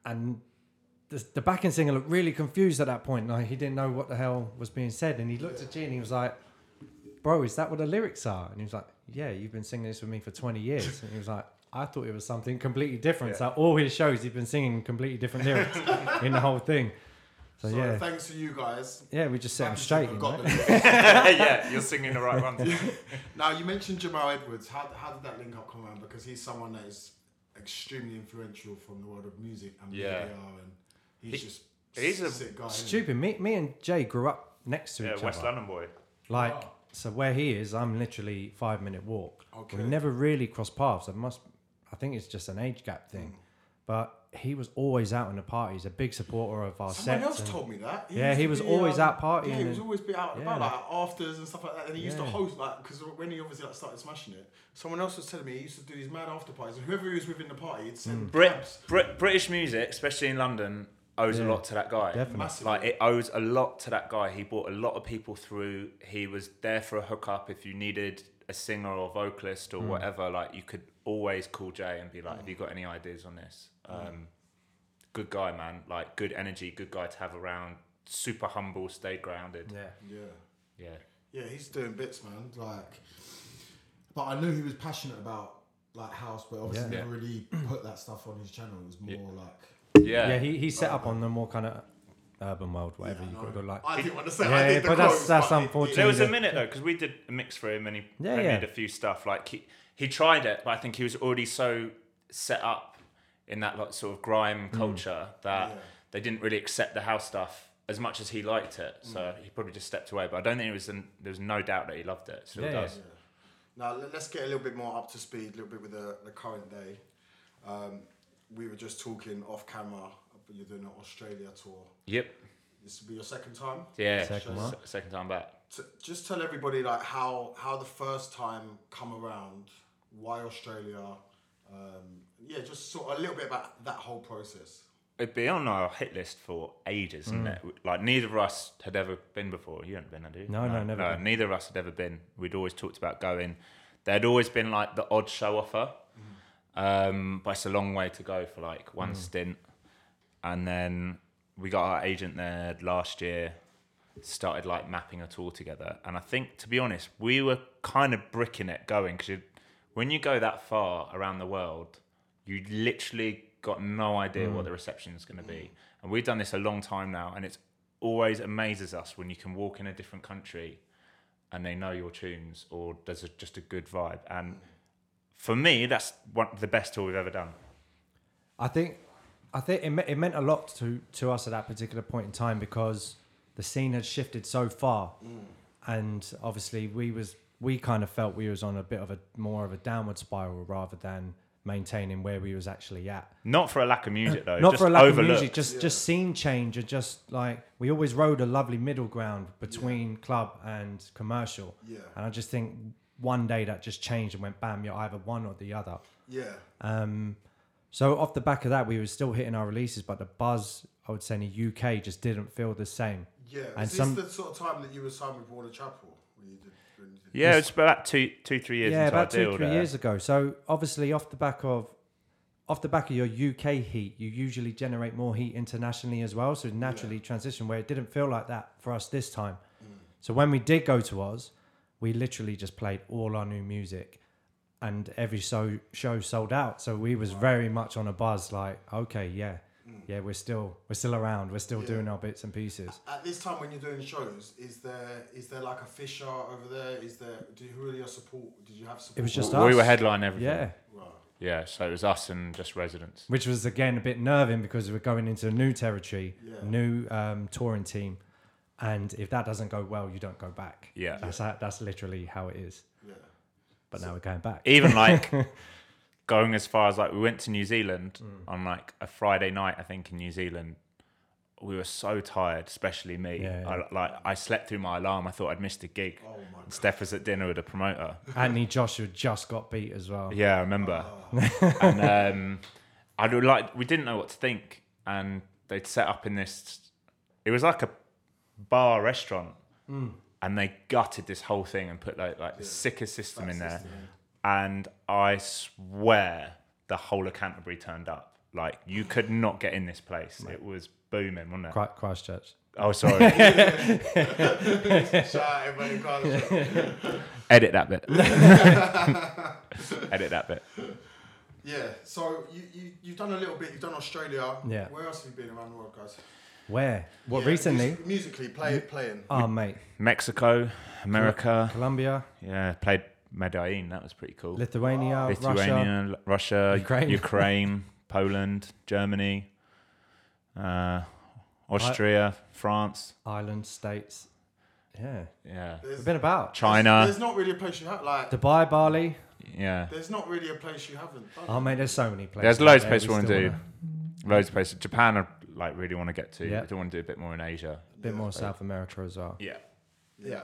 And the, the backing singer looked really confused at that point. Like he didn't know what the hell was being said, and he looked yeah. at G and he was like, "Bro, is that what the lyrics are?" And he was like, "Yeah, you've been singing this with me for twenty years." And he was like, "I thought it was something completely different." Yeah. So all his shows, he's been singing completely different lyrics in the whole thing. So, so yeah. thanks to you guys. Yeah, we just set them straight. You know? Yeah, you're singing the right ones. Now, you mentioned Jamal Edwards. How how did that link up come around? Because he's someone that is extremely influential from the world of music and media. Yeah. And he's he, just he's a sick guy. Stupid. Me, me and Jay grew up next to yeah, each West other. West London boy. Like, wow. So where he is, I'm literally five minute walk. Okay. We never really crossed paths. I must. I think it's just an age gap thing. Mm. But he was always out in the parties, a big supporter of our Someone sets. Someone else told me that. He yeah, he was be, always um, out partying. Yeah, he was always be out and yeah, about, like, like afters and stuff like that. And he yeah. used to host, like, because when he obviously like, started smashing it, someone else was telling me he used to do these mad after parties. And whoever he was within the party, he'd send mm. Brit, Brit, British music, especially in London, owes yeah, a lot to that guy. Definitely. Massively. Like, it owes a lot to that guy. He brought a lot of people through. He was there for a hookup if you needed a singer or vocalist or mm. whatever. Like, you could always call Jay and be like, "Have you got any ideas on this?" Um, good guy, man. Like, good energy, good guy to have around. Super humble, stay grounded. Yeah, yeah, yeah. Yeah, he's doing bits, man. Like, but I knew he was passionate about like house, but obviously yeah. never really put that stuff on his channel. It was more yeah. like, yeah, yeah. He he set like, up on the more kind of urban world, whatever yeah, you got to like. I didn't want to say. Yeah, I did yeah the but quotes, that's that's but unfortunate. There was a minute though, because we did a mix for him, and he yeah, premiered yeah. a few stuff. Like he he tried it, but I think he was already so set up in that like sort of grime culture mm. that yeah. they didn't really accept the house stuff as much as he liked it. So mm. he probably just stepped away, but I don't think it was, an, there was no doubt that he loved it. Still yeah, does. Yeah. Now let's get a little bit more up to speed, a little bit with the, the current day. Um, we were just talking off camera, you're doing an Australia tour. Yep. This will be your second time? Yeah, second, S- second time back. So just tell everybody like how, how the first time come around, why Australia, um, yeah, just sort of a little bit about that whole process. It'd been on our hit list for ages, mm. isn't it? Like, neither of us had ever been before. You hadn't been, had you? No, no, no never. No, neither of us had ever been. We'd always talked about going. There'd always been, like, the odd show offer. Mm. Um, but it's a long way to go for, like, one mm. stint. And then we got our agent there last year, started, like, mapping a tour together. And I think, to be honest, we were kind of bricking it going, because when you go that far around the world, you literally got no idea mm. what the reception is going to be. And we've done this a long time now, and it always amazes us when you can walk in a different country and they know your tunes, or there's a, just a good vibe. And for me, that's one, the best tour we've ever done. I think I think it, me- it meant a lot to, to us at that particular point in time, because the scene had shifted so far. Mm. And obviously we was... we kind of felt we was on a bit of a more of a downward spiral rather than maintaining where we was actually at. Not for a lack of music though. Not just for a lack overlooked. of music, just yeah. just scene change, and just like we always rode a lovely middle ground between yeah. club and commercial. Yeah. And I just think one day that just changed and went bam, you're either one or the other. Yeah. Um so off the back of that we were still hitting our releases, but the buzz I would say in the U K just didn't feel the same. Yeah. And is this some, the sort of time that you were signed with Warner Chapel when you did? Yeah, it's about two, two, three years. Yeah, about two, three there. years ago. So obviously, off the back of, off the back of your U K heat, you usually generate more heat internationally as well. So naturally, yeah. transition where it didn't feel like that for us this time. Mm. So when we did go to Oz, we literally just played all our new music, and every so show sold out. So we was wow. very much on a buzz. Like, okay, yeah, mm. yeah, we're still we're still around. We're still yeah. doing our bits and pieces. At this time, when you're doing shows, is there is there like a Fisher over there? Is there do you, who are your support? Did you have support? It was just well, us. We were headlining everything. Yeah, right. yeah. So it was us and just residents, which was again a bit nerving because we're going into a new territory, yeah. new um, touring team, and if that doesn't go well, you don't go back. Yeah, that's yeah. How, that's literally how it is. Yeah, but so now we're going back. Even like. Going as far as like we went to New Zealand mm. on like a Friday night, I think in New Zealand, we were so tired, especially me. Yeah, yeah. I, like I slept through my alarm. I thought I'd missed a gig. Oh my and Steph God. was at dinner with a promoter. Anthony Joshua just got beat as well. Yeah, I remember. Oh. And um, I like we didn't know what to think, and they'd set up in this. It was like a bar restaurant, mm. and they gutted this whole thing and put like like yeah. the sickest system That's in there. System. And I swear the whole of Canterbury turned up. Like, you could not get in this place. Mate. It was booming, wasn't it? Christ- Christchurch. Oh, sorry. Edit that bit. Edit that bit. Yeah, so you, you, you've done a little bit. You've done Australia. Yeah. Where else have you been around the world, guys? Where? What, yeah, recently? Mus- musically, play, playing. Oh, mate. Mexico, America. Colombia. Yeah, played... Medellin, that was pretty cool. Lithuania, Lithuania, Russia, Russia Ukraine. Ukraine, Poland, Germany, uh, Austria, I, France, Ireland, States. Yeah, yeah. There's, We've been about China. There's, there's not really a place you have like Dubai, Bali. Yeah. There's not really a place you haven't done. Oh mate, there's so many places. There's loads of places we want to do. Wanna... Loads of places. Japan, I like really want to get to. Yep. I do want to do a bit more in Asia. A bit yeah. more South America as well. Yeah. Yeah.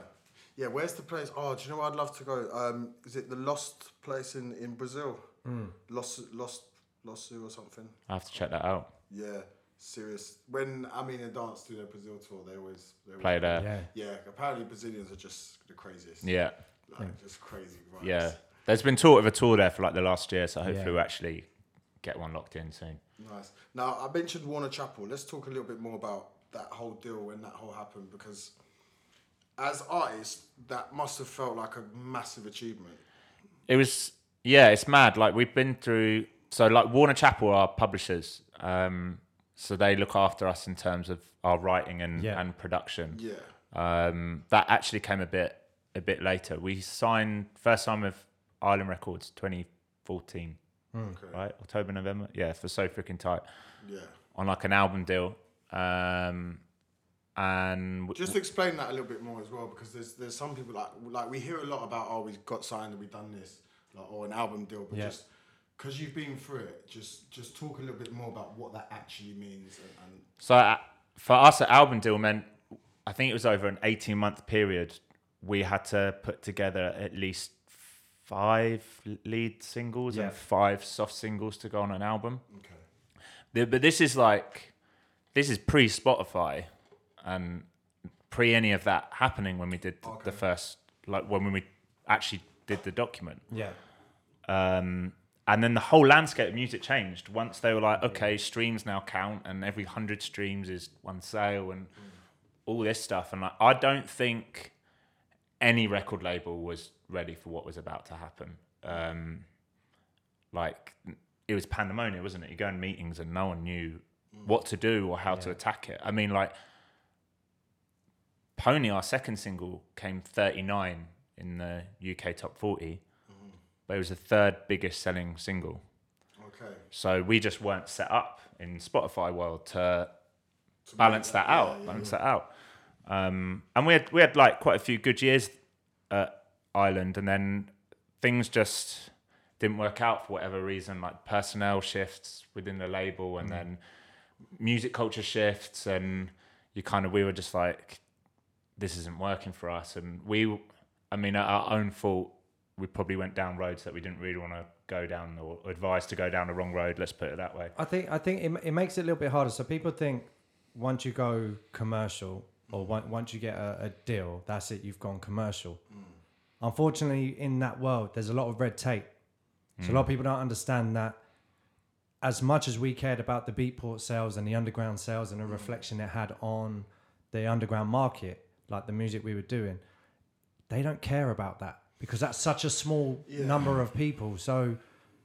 Yeah, where's the place? Oh, do you know where I'd love to go? Um, is it the Lost place in, in Brazil? Mm. Lost, Lost, Lost Zoo or something? I have to check that out. Yeah, serious. When I mean, in dance do their Brazil tour, they always... They always play there. Yeah. yeah, apparently Brazilians are just the craziest. Yeah. Like, yeah. just crazy vibes. Yeah. There's been talk of a tour there for like the last year, so hopefully yeah. we'll actually get one locked in soon. Nice. Now, I mentioned Warner Chapel. Let's talk a little bit more about that whole deal when that whole happened, because... As artists, that must have felt like a massive achievement. It was, yeah, it's mad. Like, we've been through, so like Warner Chapel are publishers. Um, so they look after us in terms of our writing and, yeah. and production. Yeah. Um, that actually came a bit a bit later. We signed, first time with Island Records, twenty fourteen. Mm. Okay. Right? October, November? Yeah, for So Freaking Tight. Yeah. On like an album deal. Um... And just explain that a little bit more as well, because there's there's some people like like we hear a lot about, oh, we've got signed and we've done this, like, or an album deal, but yeah. just because you've been through it, just just talk a little bit more about what that actually means. And, and so uh, for us, an album deal meant, I think it was over an eighteen month period, we had to put together at least five lead singles yeah. and five soft singles to go on an album. Okay, the, but this is like this is pre-Spotify. And pre any of that happening when we did okay. the first, like when we actually did the document. Yeah. Um, and then the whole landscape of music changed once they were like, okay, streams now count, and every hundred streams is one sale and mm. all this stuff. And like, I don't think any record label was ready for what was about to happen. Um, like it was pandemonium, wasn't it? You go in meetings and no one knew mm. what to do or how yeah. to attack it. I mean, like, Pony, our second single, came thirty-nine in the U K top forty, mm-hmm. but it was the third biggest selling single. Okay. So we just weren't set up in Spotify world to, to balance that, that out, yeah, yeah, balance yeah. that out. Um, and we had we had like quite a few good years at Ireland, and then things just didn't work out for whatever reason, like personnel shifts within the label and mm. then music culture shifts, and you kind of, we were just like, this isn't working for us. And we, I mean, at our own fault, we probably went down roads that we didn't really want to go down, or advised to go down the wrong road, let's put it that way. I think I think it, it makes it a little bit harder. So people think once you go commercial, or one, once you get a, a deal, that's it, you've gone commercial. Mm. Unfortunately, in that world, there's a lot of red tape. So mm. a lot of people don't understand that as much as we cared about the Beatport sales and the underground sales and the mm. reflection it had on the underground market, like the music we were doing, they don't care about that because that's such a small yeah. number of people. So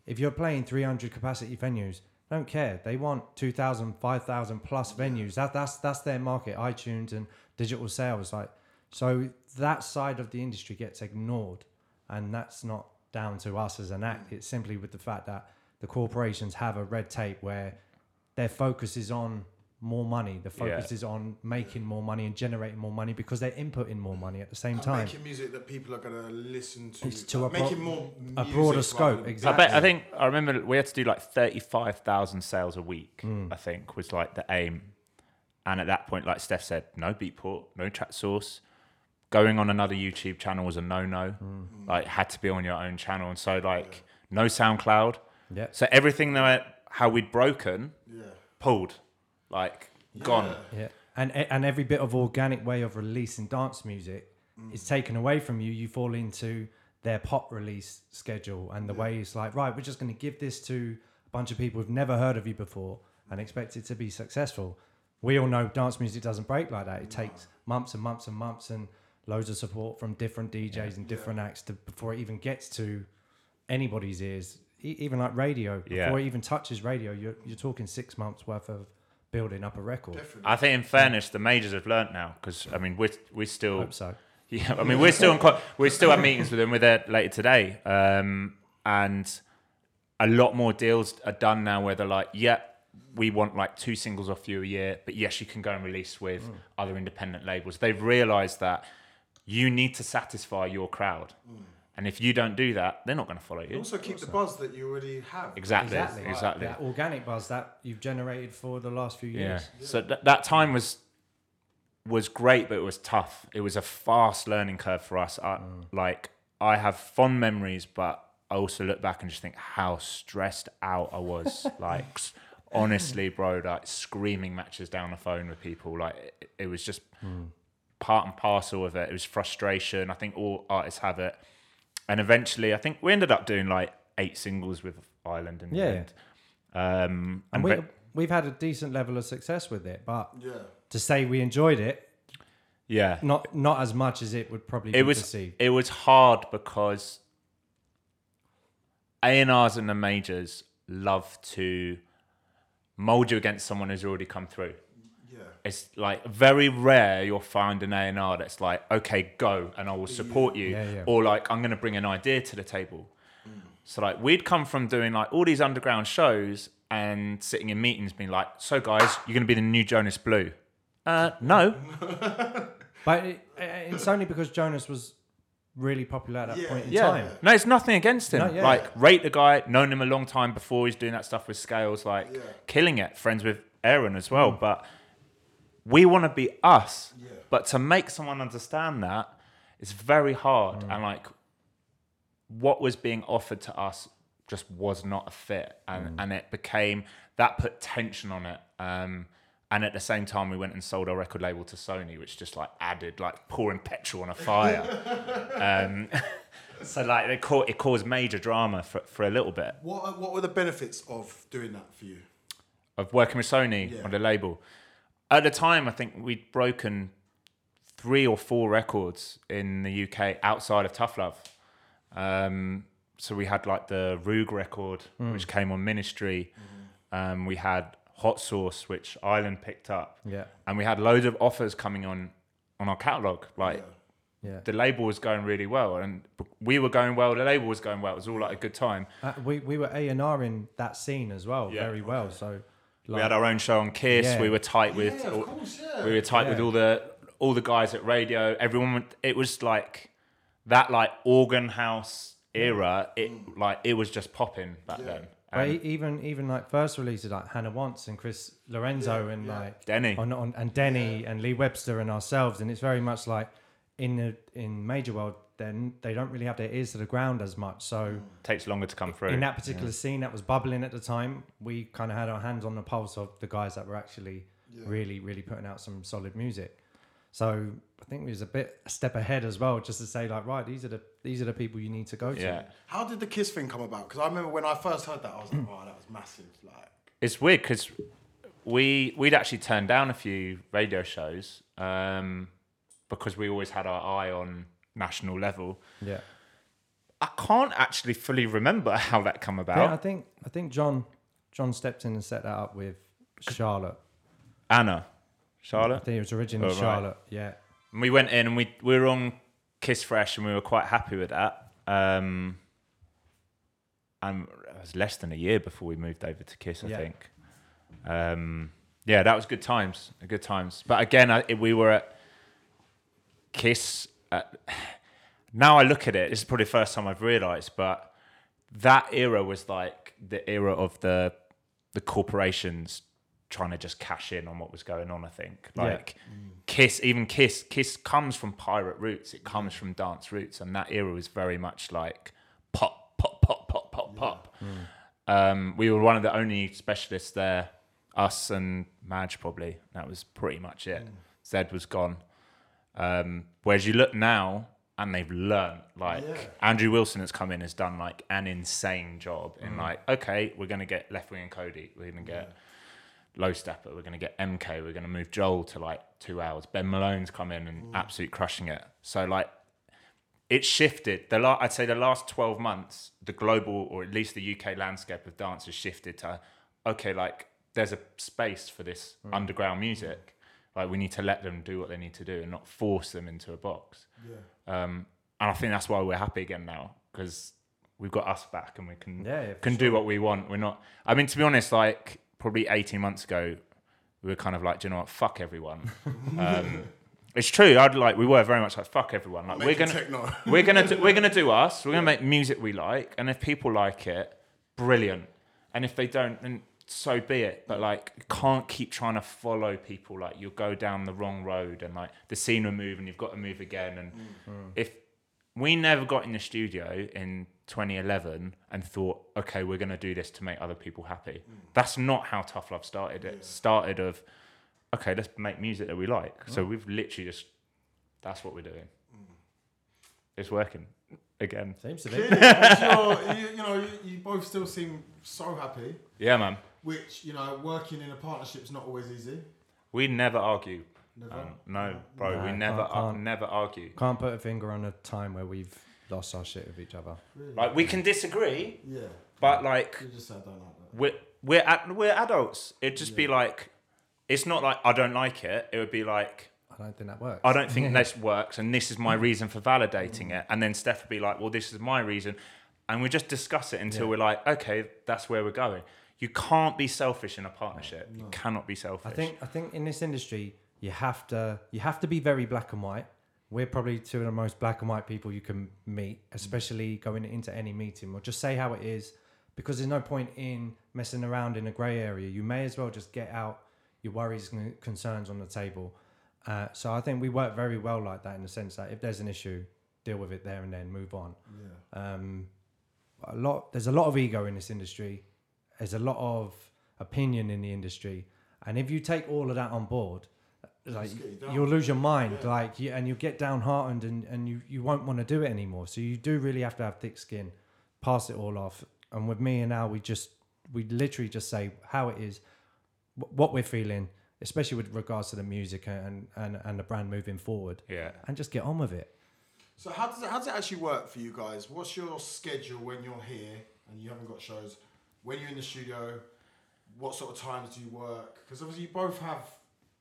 if you're playing three hundred capacity venues, they don't care. They want two thousand, five thousand plus venues. That, that's that's their market, iTunes and digital sales. Like, so that side of the industry gets ignored, and that's not down to us as an act. It's simply with the fact that the corporations have a red tape where their focus is on more money. The focus yeah. is on making more money and generating more money because they're inputting more money at the same and time. Making music that people are going to listen to. It's to like a bro- making more a broader scope. Exactly. I, bet, I think I remember we had to do like thirty-five thousand sales a week. Mm. I think was like the aim. And at that point, like Steph said, no Beatport, no track source. Going on another YouTube channel was a no-no. Mm. Like had to be on your own channel, and so like yeah. no SoundCloud. Yeah. So everything that how we'd broken, yeah. pulled. Like yeah. gone, yeah, and and every bit of organic way of releasing dance music mm. is taken away from you. You fall into their pop release schedule, and the yeah. way it's like, right, we're just going to give this to a bunch of people who've never heard of you before and expect it to be successful. We all know dance music doesn't break like that. It no. takes months and months and months and loads of support from different D Js yeah. and different yeah. acts to, before it even gets to anybody's ears. E- even like radio, before yeah. it even touches radio, you're you're talking six months worth of building up a record. Definitely. I think in fairness, the majors have learnt now, because I mean, we're, we're still... I hope so. Yeah, I mean, we're still in quite, we still have meetings with them. We're there later today. Um, and a lot more deals are done now where they're like, yeah, we want like two singles off you a year, but yes, you can go and release with mm. other independent labels. They've realised that you need to satisfy your crowd. Mm. And if you don't do that, they're not going to follow you. And also keep the buzz that you already have. Exactly, exactly. exactly. That organic buzz that you've generated for the last few years. Yeah. yeah. So th- that time was was great, but it was tough. It was a fast learning curve for us. I, mm. Like, I have fond memories, but I also look back and just think how stressed out I was. Like, honestly, bro, like screaming matches down the phone with people. Like, it, it was just mm. part and parcel of it. It was frustration. I think all artists have it. And eventually, I think we ended up doing like eight singles with Ireland in the yeah. end. Um, and, and we, we've had a decent level of success with it, but yeah. to say we enjoyed it, yeah, not not as much as it would probably it be was, perceived. It was hard because A and R's and the majors love to mould you against someone who's already come through. It's like very rare you'll find an A and R that's like, okay, go and I will support you. Yeah, yeah. Or like, I'm going to bring an idea to the table. Mm. So like we'd come from doing like all these underground shows and sitting in meetings being like, so guys, you're going to be the new Jonas Blue. Uh, no. But it, it's only because Jonas was really popular at that yeah. point in yeah. time. No, it's nothing against him. No, yeah. Like rate the guy, known him a long time before he's doing that stuff with Scales, like yeah. killing it, friends with Aaron as well. Mm. But... we want to be us, yeah. but to make someone understand that, it's very hard. Mm. And like, what was being offered to us just was not a fit, and mm. and it became that put tension on it. Um, and at the same time, we went and sold our record label to Sony, which just like added like pouring petrol on a fire. um, so like it caused, it caused major drama for for a little bit. What what were the benefits of doing that for you? Of working with Sony yeah. on the label. At the time, I think we'd broken three or four records in the U K outside of Tough Love. Um, so we had like the Roog record, mm. which came on Ministry. Mm-hmm. Um, we had Hot Sauce, which Ireland picked up. Yeah. And we had loads of offers coming on, on our catalogue. Like yeah. Yeah. the label was going really well, and we were going well. The label was going well. It was all like a good time. Uh, we we were A and R in that scene as well, yeah. very well. Okay. So. Like, we had our own show on Kiss. Yeah. We were tight with, yeah, all, course, yeah. we were tight yeah. with all the all the guys at radio. Everyone, it was like that, like organ house era, it mm. like it was just popping back yeah. then. Well, even even like first releases like Hannah Wants and Chris Lorenzo yeah, and yeah. like Denny on, on, and Denny yeah. and Lee Webster and ourselves, and it's very much like in the in Major World. Then they don't really have their ears to the ground as much, so takes longer to come through. In that particular yeah. scene that was bubbling at the time, we kind of had our hands on the pulse of the guys that were actually yeah. really really putting out some solid music. So I think we was a bit a step ahead as well, just to say like, right, these are the these are the people you need to go yeah. to. How did the Kiss thing come about? Because I remember when I first heard that, I was like, wow, that was massive. Like, it's weird because we we'd actually turned down a few radio shows um, because we always had our eye on national level. Yeah, I can't actually fully remember how that come about. Yeah, I think I think John John stepped in and set that up with Charlotte Anna. Charlotte? I think it was originally oh, Charlotte, right. yeah. And we went in and we, we were on Kiss Fresh and we were quite happy with that. Um, and it was less than a year before we moved over to Kiss, I yeah. think. Um, yeah, that was good times, good times. But again, I, we were at Kiss. At, now I look at it, this is probably the first time I've realised, but that era was like the era of the the corporations trying to just cash in on what was going on, I think. Like yeah. mm. Kiss, even Kiss, Kiss comes from pirate roots. It comes from dance roots. And that era was very much like pop, pop, pop, pop, pop, yeah. pop. Mm. Um, we were one of the only specialists there, us and Madge probably. That was pretty much it. Mm. Zed was gone. Um, whereas you look now and they've learned, like yeah. Andrew Wilson has come in, has done like an insane job in mm. like, okay, we're going to get Left Wing and Cody. We're going to get... Yeah. Low Stepper, we're going to get M K, we're going to move Joel to like two hours. Ben Malone's come in and mm. absolutely crushing it. So like, it shifted. The la- I'd say the last twelve months, the global or at least the U K landscape of dance has shifted to, okay, like there's a space for this mm. underground music. Like we need to let them do what they need to do and not force them into a box. Yeah. Um, and I think that's why we're happy again now, because we've got us back and we can yeah, yeah, can sure. do what we want. We're not, I mean, to be honest, like, probably eighteen months ago, we were kind of like, do you know what? Fuck everyone. Um, it's true. I'd like we were very much like fuck everyone. Like we're gonna, we're gonna, do, we're gonna do us. We're gonna yeah. make music we like, and if people like it, brilliant. And if they don't, then so be it. But like, you can't keep trying to follow people. Like you'll go down the wrong road, and like the scene will move, and you've got to move again. And mm. if we never got in the studio in twenty eleven and thought, okay, we're going to do this to make other people happy. Mm. That's not how Tough Love started. It yeah. started of, okay, let's make music that we like. Oh. So we've literally just, that's what we're doing. Mm. It's working again. Seems to be. Clearly, you, you know, you, you both still seem so happy. Yeah, man. Which, you know, working in a partnership is not always easy. We never argue. Never? Um, no, bro, nah, we never can't, ar- can't, never argue. Can't put a finger on a time where we've lost our shit with each other. Really? Like we can disagree, yeah, but like, you just said, I don't like that. we're we're ad- we're adults. It'd just yeah. be like, it's not like I don't like it. It would be like, I don't think that works. I don't think this works, and this is my reason for validating it. And then Steph would be like, well, this is my reason, and we just discuss it until yeah. we're like, okay, that's where we're going. You can't be selfish in a partnership. No. You cannot be selfish. I think I think in this industry, you have to you have to be very black and white. We're probably two of the most black and white people you can meet, especially going into any meeting. We'll just say how it is, because there's no point in messing around in a grey area. You may as well just get out your worries and concerns on the table. Uh, so I think we work very well like that, in the sense that if there's an issue, deal with it there and then move on. Yeah. Um, a lot there's a lot of ego in this industry. There's a lot of opinion in the industry, and if you take all of that on board, like you'll lose your mind, yeah. like you, and you'll get downhearted, and, and you, you won't want to do it anymore. So you do really have to have thick skin, pass it all off. And with me and Al, we just we literally just say how it is, w- what we're feeling, especially with regards to the music and, and, and the brand moving forward. Yeah, and just get on with it. So how does it, how does it actually work for you guys? What's your schedule when you're here and you haven't got shows? When you're in the studio, what sort of times do you work? Because obviously you both have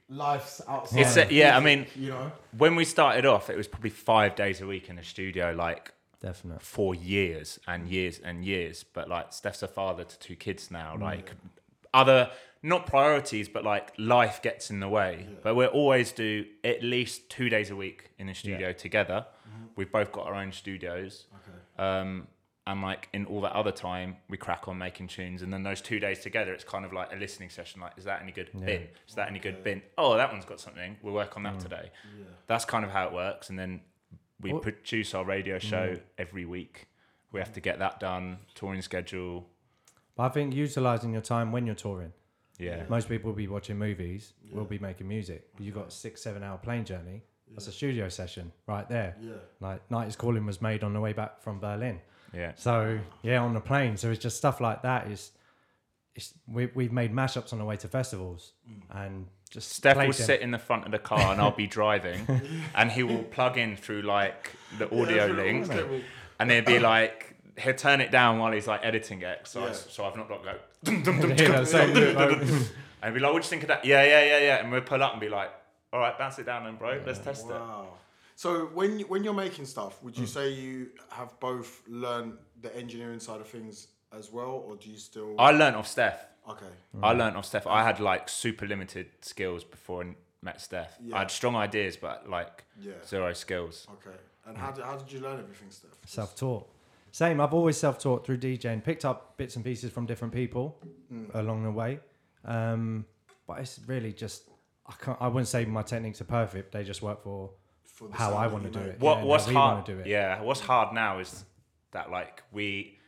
life's outside. It's a, yeah, I mean, you know, when we started off, it was probably five days a week in the studio, like definitely for years and years and years. But like, Steph's a father to two kids now. Mm. Like, other not priorities, but like life gets in the way. Yeah. But we always do at least two days a week in the studio yeah. together. Mm-hmm. We've both got our own studios. Okay. Um, And like in all that other time, we crack on making tunes. And then those two days together, it's kind of like a listening session. Like, is that any good? Yeah. Bin? Is that any good? Yeah. Bin? Oh, that one's got something. We'll work on that mm. today. Yeah. That's kind of how it works. And then we what? produce our radio show mm. every week. We have to get that done, touring schedule. But I think utilising your time when you're touring. Yeah. Most people will be watching movies. Yeah. We'll be making music. Okay. You've got a six, seven hour plane journey. Yeah. That's a studio session right there. Yeah. Like Night is Calling was made on the way back from Berlin. Yeah. So yeah, on the plane. So it's just stuff like that. Is it's we we've made mashups on the way to festivals mm. and just Steph will them. sit in the front of the car and I'll be driving, and he will plug in through like the audio yeah, link, right. and it'd be like he'll turn it down while he's like editing it. So yeah. I, so I've not got go. Dum, dum, dum, dum, dum, dum, dum. And be like, what do you think of that? Yeah, yeah, yeah, yeah. And we'll pull up and be like, all right, bounce it down then, bro. Yeah. Let's test wow. it. So when when you're making stuff, would you mm. say you have both learned the engineering side of things as well, or do you still? I learned off Steph. Okay. Mm. I learned off Steph. I had like super limited skills before I met Steph. Yeah. I had strong ideas, but like yeah. zero skills. Okay. And mm. how did how did you learn everything, Steph? Self-taught. Same. I've always self-taught through DJing. Picked up bits and pieces from different people mm. along the way, um, but it's really just I can't. I wouldn't say my techniques are perfect. They just work for. How I want to do it. What yeah, what's hard? Do it. Yeah, what's hard now is that like we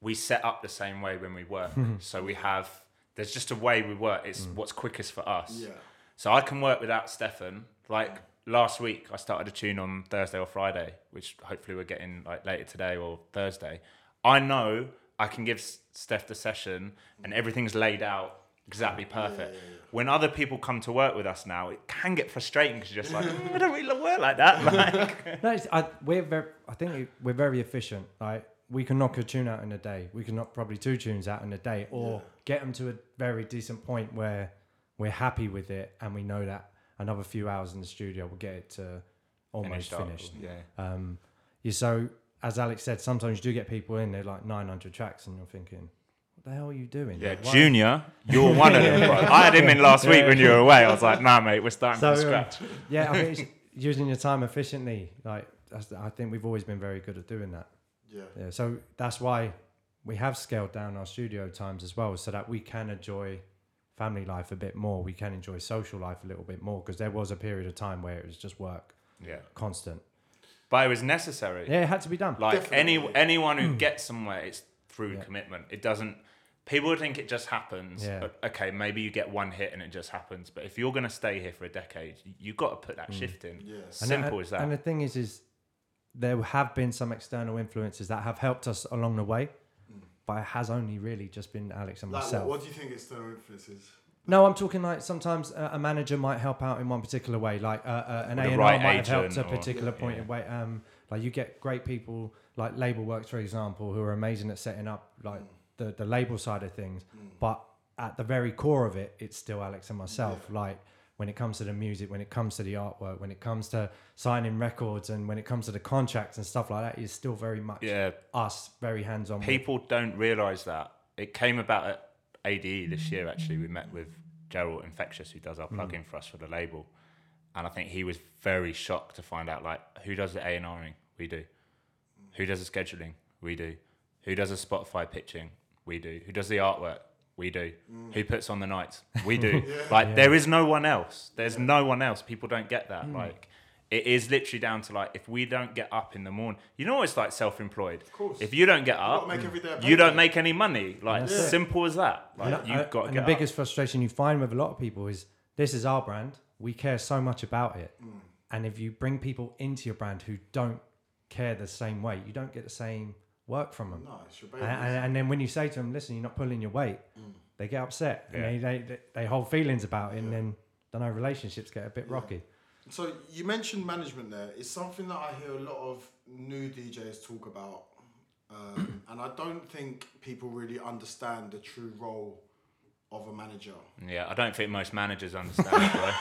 we set up the same way when we work. So we have there's just a way we work. It's mm. what's quickest for us. Yeah. So I can work without Stefan. Like yeah. last week, I started a tune on Thursday or Friday, which hopefully we're getting like later today or Thursday. I know I can give Steph the session, and everything's laid out. Exactly perfect. Yeah, yeah, yeah. When other people come to work with us now, it can get frustrating because you're just like, mm, I don't really work like that. Like, no, it's, I, we're very, I think we're very efficient. Like, we can knock a tune out in a day. We can knock probably two tunes out in a day, or yeah. get them to a very decent point where we're happy with it, and we know that another few hours in the studio will get it to almost finished. finished. Yeah. Um, you so as Alex said, sometimes you do get people in. They're like nine hundred tracks, and you're thinking. What the hell are you doing? Yeah, like, Junior, you're one of them, bro. I had him in last yeah. week when you were away. I was like, nah, mate, we're starting so, from scratch. Um, yeah, I think it's using your time efficiently. Like, that's, I think we've always been very good at doing that. Yeah. yeah. So that's why we have scaled down our studio times as well, so that we can enjoy family life a bit more. We can enjoy social life a little bit more, because there was a period of time where it was just work. Yeah. Constant. But it was necessary. Yeah, it had to be done. Like Definitely. any anyone who gets somewhere, it's through yeah. commitment. It doesn't. People think it just happens. Yeah. Okay, maybe you get one hit and it just happens. But if you're going to stay here for a decade, you've got to put that mm. shift in. Yeah. Simple and, as that. And the thing is, is there have been some external influences that have helped us along the way, mm. but it has only really just been Alex and like, myself. What, what do you think external influences? No, I'm talking like sometimes a, a manager might help out in one particular way. Like uh, uh, an A and R right might have helped a particular or, yeah, point yeah. of way. Um, like you get great people, like Label Works, for example, who are amazing at setting up like... Mm. The, the label side of things, mm. but at the very core of it, it's still Alex and myself. Yeah. Like when it comes to the music, when it comes to the artwork, when it comes to signing records, and when it comes to the contracts and stuff like that, it's still very much yeah. us, very hands-on. People with. don't realise that. It came about at A D E this year, actually. We met with Gerald Infectious, who does our plug-in mm. for us for the label. And I think he was very shocked to find out, like, who does the A and R-ing? We do. Who does the scheduling? We do. Who does the Spotify pitching? We do. Who does the artwork? We do. Mm. Who puts on the nights? We do. yeah. Like, yeah. there is no one else. There's yeah. no one else. People don't get that. Mm. Like, it is literally down to, like, if we don't get up in the morning, you know, it's like self-employed. Of course. If you don't get up, you don't make, you don't make any money. Like, yeah. simple as that. Like, yeah. you've got to and get the biggest up. frustration you find with a lot of people is, this is our brand. We care so much about it. Mm. And if you bring people into your brand who don't care the same way, you don't get the same... work from them. No, it's your baby. And, and, and then when you say to them, listen, you're not pulling your weight, mm. they get upset. Yeah. And they, they they hold feelings about it, and yeah. then I know relationships get a bit yeah. rocky. So you mentioned management there. It's something that I hear a lot of new D Js talk about, um, and I don't think people really understand the true role of a manager. Yeah, I don't think most managers understand it.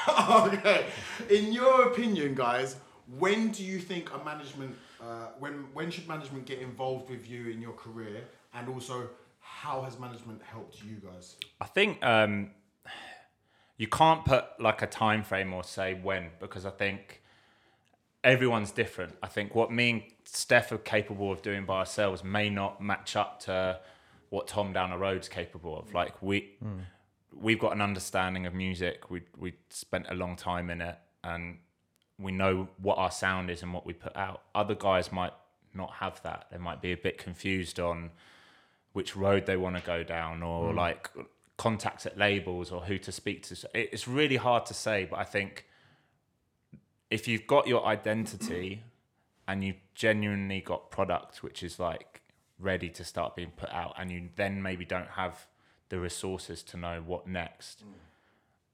Okay. In your opinion, guys, when do you think a management, uh, when when should management get involved with you in your career, and also how has management helped you guys? I think um, you can't put like a time frame or say when, because I think everyone's different. I think what me and Steph are capable of doing by ourselves may not match up to what Tom down the road's capable of. Like we, mm. we've got an understanding of music. We we spent a long time in it, and we know what our sound is and what we put out. Other guys might not have that. They might be a bit confused on which road they want to go down, or mm. like contacts at labels, or who to speak to. It's really hard to say, but I think if you've got your identity and you've genuinely got product which is like ready to start being put out, and you then maybe don't have the resources to know what next, mm.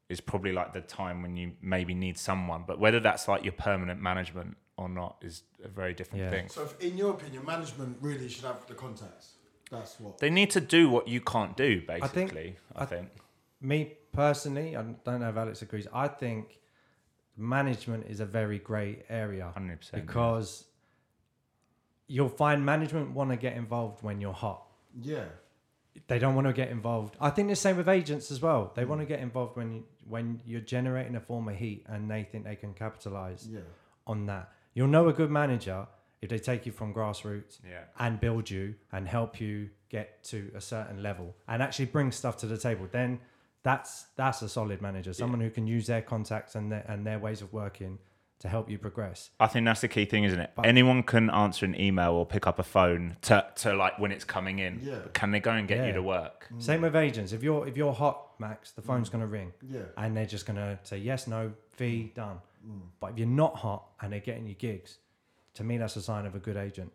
is probably like the time when you maybe need someone. But whether that's like your permanent management or not is a very different yeah. thing. So if, in your opinion, management really should have the contacts. That's what they need to do what you can't do, basically. I think, I think. I, me personally, I don't know if Alex agrees, I think management is a very grey area. one hundred percent Because yeah. you'll find management want to get involved when you're hot. Yeah. They don't want to get involved. I think the same with agents as well. They mm. want to get involved when, you, when you're generating a form of heat and they think they can capitalise yeah. on that. You'll know a good manager if they take you from grassroots yeah. and build you and help you get to a certain level and actually bring stuff to the table. Then that's that's a solid manager, someone yeah. who can use their contacts and their, and their ways of working to help you progress. I think that's the key thing, isn't it? But anyone can answer an email or pick up a phone to, to like when it's coming in. Yeah. But can they go and get yeah. you to work? Mm. Same with agents. If you're if you're hot, Max, the phone's mm. going to ring. Yeah. And they're just going to say yes, no, fee, done. Mm. But if you're not hot and they're getting you gigs, to me that's a sign of a good agent.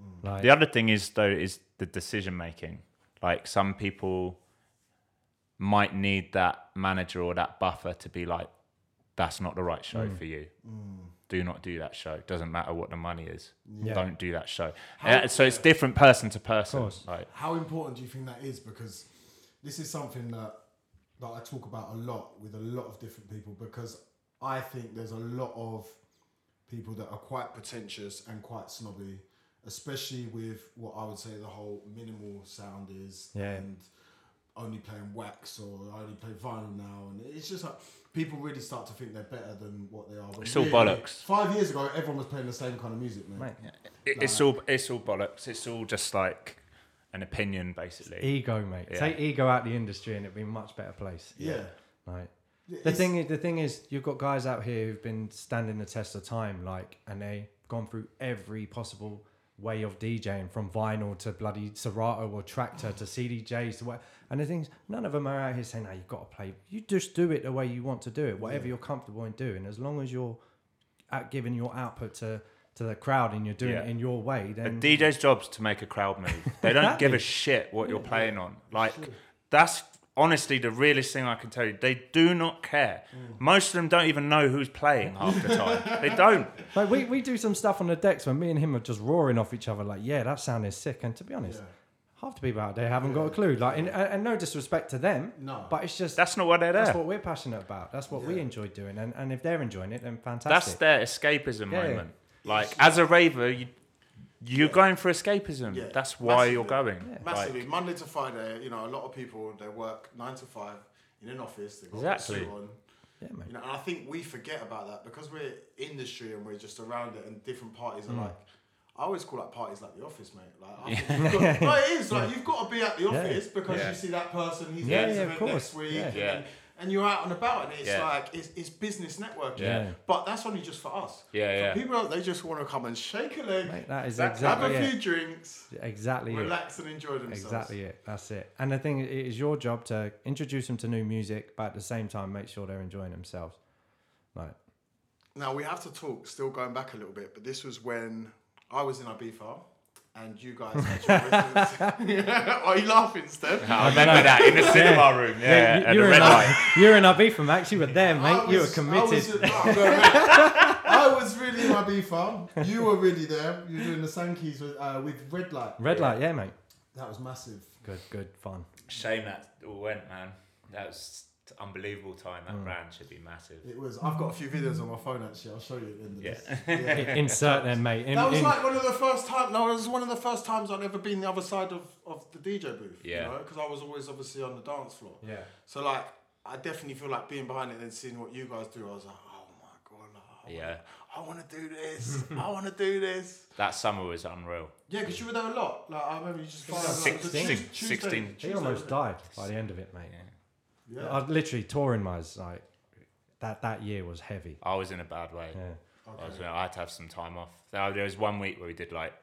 Mm. Like, the other thing is though is the decision making. Like some people might need that manager or that buffer to be like, that's not the right show mm. for you. Mm. Do not do that show. Doesn't matter what the money is. Yeah. Don't do that show. How, so it's different person to person. Like, how important do you think that is? Because this is something that, that I talk about a lot with a lot of different people, because I think there's a lot of people that are quite pretentious and quite snobby, especially with what I would say the whole minimal sound is. Yeah. And only playing wax, or I only play vinyl now, and it's just like people really start to think they're better than what they are. But it's really, all bollocks. Five years ago, everyone was playing the same kind of music, man. Right. Yeah. It, like, it's all it's all bollocks. It's all just like an opinion, basically. It's ego, mate. Yeah. Take ego out the industry, and it'd be a much better place. Yeah. yeah. Right. It's, the thing is, the thing is, you've got guys out here who've been standing the test of time, like, and they've gone through every possible way of DJing, from vinyl to bloody Serato or Tractor to C D Js to what, and the things, none of them are out here saying, no, you've got to play, you just do it the way you want to do it, whatever yeah. you're comfortable in doing, as long as you're at giving your output to to the crowd and you're doing yeah. it in your way. Then a D J's job's to make a crowd move. They don't give a shit what you're yeah, playing yeah. on, like sure. that's honestly the realest thing I can tell you. They do not care. Mm. Most of them don't even know who's playing half the time. They don't. Like we, we do some stuff on the decks when me and him are just roaring off each other like, yeah, that sound is sick. And to be honest, yeah. half the people out there haven't yeah. got a clue. Like, and, and no disrespect to them. No. But it's just... That's not what they're there. That's what we're passionate about. That's what yeah. we enjoy doing. And, and if they're enjoying it, then fantastic. That's their escapism yeah. moment. Like, as a raver, you... You're yeah. going for escapism. Yeah. That's why Massively. You're going. Yeah. Massively. Like, Monday to Friday, you know, a lot of people, they work nine to five in an office. They've got exactly. on. Yeah, mate. You know, and I think we forget about that because we're industry and we're just around it, and different parties mm. are like, I always call that parties like the office, mate. Like, I yeah. got, no, it is. Like, you've got to be at the office yeah. because yeah. you see that person, he's yeah, at yeah, event next week. Yeah. Yeah. And, and you're out and about, and it's yeah. like, it's, it's business networking. Yeah. But that's only just for us. Yeah, yeah. For people out, they just want to come and shake a leg. Mate, that is that, exactly Have a it. Few drinks. Exactly Relax it. And enjoy themselves. Exactly it. That's it. And the thing is, it is your job to introduce them to new music, but at the same time, make sure they're enjoying themselves. Right. Now, we have to talk, still going back a little bit, but this was when I was in Ibiza. And you guys had your yeah. Are you laughing, Steph? No, I remember that in the cinema room. Yeah, yeah you, you at the red light. You were in Ibiza, Max. You were there, mate. Was, you were committed. I was, I was really in Ibiza. You were really there. You were doing the Sankeys with, uh, with red light. Red yeah. light, yeah, mate. That was massive. Good, good fun. Shame that all went, man. That was unbelievable time. That mm. brand should be massive. It was. I've got a few videos on my phone actually. I'll show you at the end of yeah. this. Yeah. Insert them, mate. In, that was in... like one of the first times. No, it was one of the first times I'd ever been the other side of, of the D J booth. Yeah. Because you know? I was always obviously on the dance floor. Yeah. So like, I definitely feel like being behind it and seeing what you guys do. I was like, oh my god. No, yeah. I want to do this. I want to do this. That summer was unreal. Yeah, because you were there a lot. Like I remember you just followed sixteen, like, sixteen, Tuesday, sixteen. Tuesday. He almost died by the end of it, mate. Yeah, yeah. I literally tore in my like that. That year was heavy. I was in a bad way. Yeah, okay. I, was, I had to have some time off. There was one week where we did like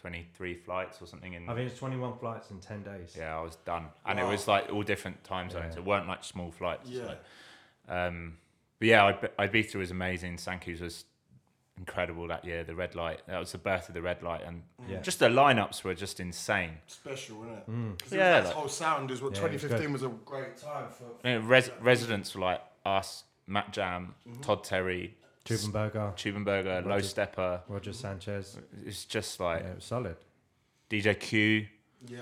twenty-three flights or something. In I think it's twenty-one flights in ten days. Yeah, I was done, and wow. It was like all different time zones. Yeah. It weren't like small flights. Yeah. So. Um, but yeah, Ibiza was amazing. Sanku's was incredible that year. The red light, that was the birth of the red light, and yeah. just the lineups were just insane. Special, wasn't it? Mm. Yeah, it was like, whole sound is what yeah, twenty fifteen was, was a great time for. for you know, res- residents were like us, Matt Jam, mm-hmm. Todd Terry, Tubenberger, Tubenberger, Low Stepper, Roger Sanchez. It's just like yeah, it was solid. D J Q. Yeah.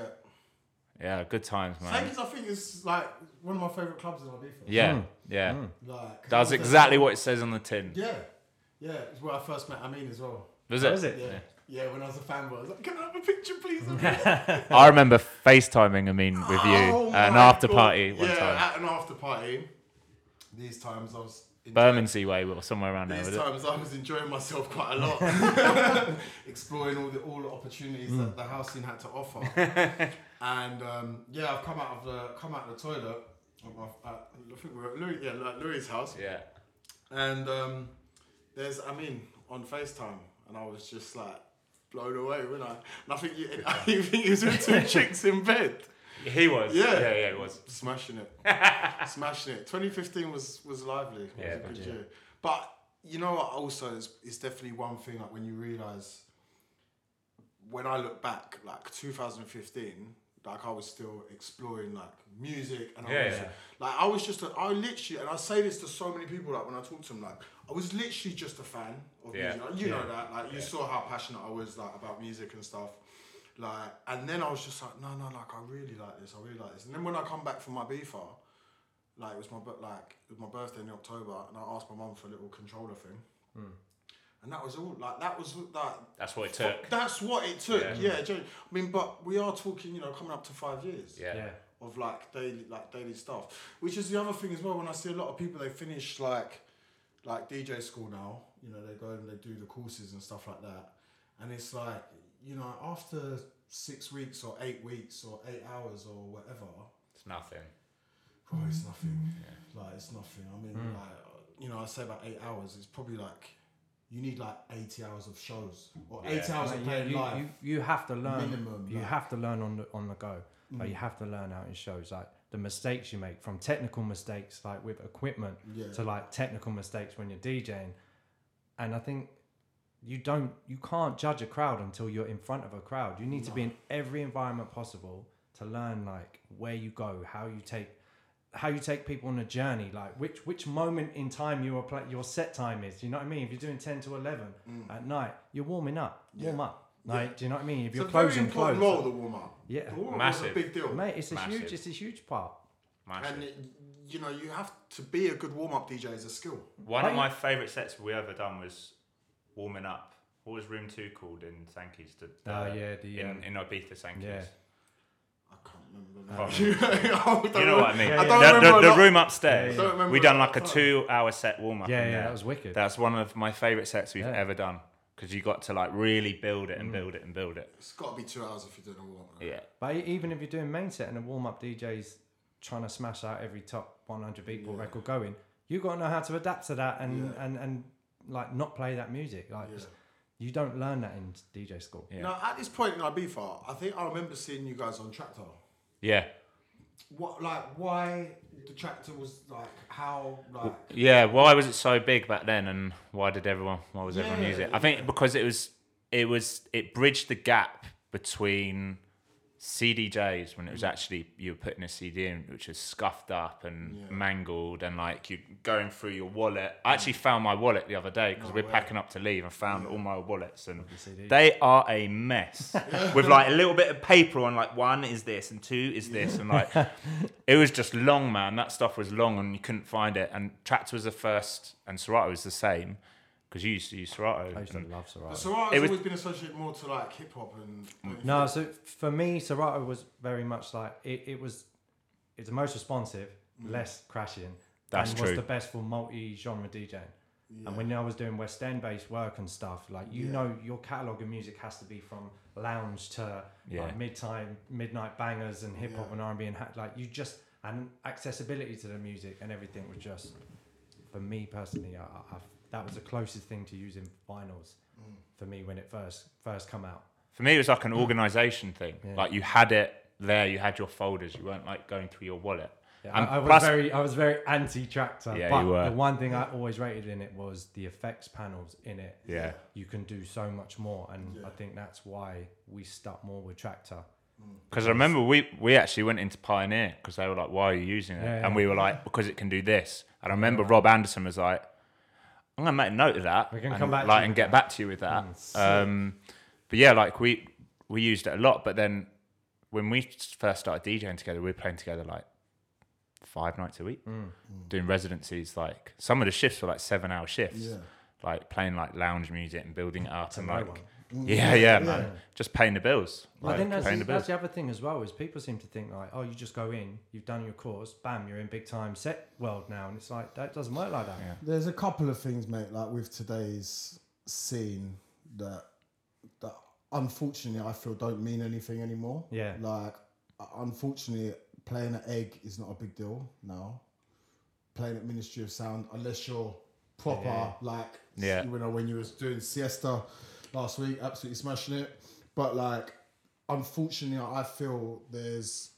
Yeah, good times, man. Sanky's, I think, is like one of my favourite clubs in Ibiza. Yeah, mm. yeah. Mm. Like, does exactly what it says on the tin. Yeah, yeah. It's where I first met Amin as well. Was it? Was it? Yeah. yeah, yeah. When I was a fanboy, I was like, "Can I have a picture, please?" I remember FaceTiming Amin with you oh at an after God. party one yeah, time. Yeah, at an after party. These times I was. Bermondsey way or somewhere around there. These times it? I was enjoying myself quite a lot, exploring all the all the opportunities mm. that the house scene had to offer. And um, yeah, I've come out of the come out of the toilet. I think we we're at Louis, yeah, like Louis' house. Yeah. And um, there's Amin on FaceTime, and I was just like blown away, wasn't I? And I think you, I think he was with two chicks in bed. He was. Yeah, yeah, yeah, he was. Smashing it. Smashing it. twenty fifteen was, was lively. It yeah, was a good yeah. year. But, you know what, also, it's, it's definitely one thing, like, when you realise, when I look back, like, two thousand fifteen, like, I was still exploring, like, music. And I yeah, was, yeah. Like, I was just, a, I literally, and I say this to so many people, like, when I talk to them, like, I was literally just a fan of yeah. music. Like, you yeah. know that. Like, you yeah. saw how passionate I was, like, about music and stuff. Like, and then I was just like, no, no, like, I really like this, I really like this. And then when I come back from my B F A, like, it was my like it was my birthday in October, and I asked my mum for a little controller thing. Mm. And that was all, like, that was, like... That's what it took. F- that's what it took, yeah. yeah. I mean, but we are talking, you know, coming up to five years. Yeah. yeah. Of, like, daily like daily stuff. Which is the other thing as well, when I see a lot of people, they finish, like, like D J school now. You know, they go and they do the courses and stuff like that. And it's like... You know, after six weeks or eight weeks or eight hours or whatever, it's nothing. Bro, it's nothing. Yeah. Like, it's nothing. I mean, mm. like, you know, I say about eight hours. It's probably like you need like eighty hours of shows or yeah. eight hours like, of playing you, live. You, you have to learn. Minimum. You like, have to learn on the on the go. Mm. Like, you have to learn out in shows. Like the mistakes you make, from technical mistakes like with equipment yeah. to like technical mistakes when you're DJing, and I think. You don't, you can't judge a crowd until you're in front of a crowd. You need no. to be in every environment possible to learn like where you go, how you take, how you take people on a journey, like which which moment in time you are play, your set time is. Do you know what I mean? If you're doing ten to eleven mm. at night, you're warming up. Yeah. Warm up. Like, yeah. do you know what I mean? If it's you're a closing close, role, the warm up. Yeah, the warm massive, was a big deal, mate. It's a massive. huge, it's a huge part. Massive. And it, you know, you have to be a good warm up D J is a skill. One like, of my favourite sets we ever done was. Warming up. What was room two called in Sanky's? Oh uh, yeah, the in, um, in Ibiza Sanky's. Yeah. I can't remember. That. Oh, you know, know what I mean? Yeah, yeah. I don't the, the, the room upstairs. Yeah, yeah. We done like a two-hour set warm up. Yeah, yeah, there. That was wicked. That's one of my favourite sets we've yeah. ever done because you got to like really build it and mm. build it and build it. It's got to be two hours if you're doing a warm up. Right? Yeah, but even if you're doing main set and a warm up D J's trying to smash out every top one hundred beatball yeah. record going, you got to know how to adapt to that and yeah. and and. Like not play that music. Like yeah. you don't learn that in D J school. Yeah. Now at this point in Ibiza, I think I remember seeing you guys on Tractor. Yeah. What like why the Tractor was like how like yeah why was it so big back then and why did everyone why was yeah, everyone use it? I think yeah. because it was it was it bridged the gap between C D Js when it was actually you were putting a C D in which was scuffed up and yeah. mangled and like you going through your wallet. I actually found my wallet the other day because no we're way. packing up to leave and found yeah. all my wallets and the they are a mess with like a little bit of paper on like one is this and two is yeah. this and like it was just long, man. That stuff was long and you couldn't find it, and Tractor was the first and Serato was the same. Because you used to use Serato. I used to love Serato. But Serato's it was, always been associated more to like hip hop and... and no, hip-hop. So for me, Serato was very much like, it, it was, it's the most responsive, mm. less crashing. That's and true. And was the best for multi-genre DJing. Yeah. And when I was doing West End based work and stuff, like, you yeah. know, your catalogue of music has to be from lounge to yeah. like mid-time, midnight bangers and hip hop yeah. and R and B and like you just, and accessibility to the music and everything was just, for me personally, I, I, that was the closest thing to using vinyls mm. for me when it first first come out. For me, it was like an organisation thing. Yeah. Like you had it there, you had your folders, you weren't like going through your wallet. Yeah, I, I was plus, very, I was very anti-tractor. Yeah, but you were. The one thing I always rated in it was the effects panels in it. Yeah, you can do so much more, and yeah. I think that's why we stuck more with tractor. Because I remember we we actually went into Pioneer because they were like, "Why are you using it?" Yeah, yeah, and we were yeah. like, "Because it can do this." And I remember yeah. Rob Anderson was like, "I'm gonna make a note of that. We can and, come back like, to and get back to you with that." Mm, um, but yeah, like we we used it a lot. But then when we first started DJing together, we were playing together like five nights a week mm. doing residencies. Like some of the shifts were like seven hour shifts yeah. like playing like lounge music and building it up. That's and like mm. yeah, yeah yeah man just paying the bills. Well, like, I think that's, paying the, the bills. That's the other thing as well is people seem to think like, oh, you just go in, you've done your course, bam, you're in big time set world now, and it's like that doesn't work like that. Yeah. There's a couple of things, mate, like with today's scene that that unfortunately I feel don't mean anything anymore. Yeah, like unfortunately playing at Egg is not a big deal now. Playing at Ministry of Sound, unless you're proper, yeah. like, yeah. you know, when you was doing Siesta last week, absolutely smashing it. But like, unfortunately, I feel there's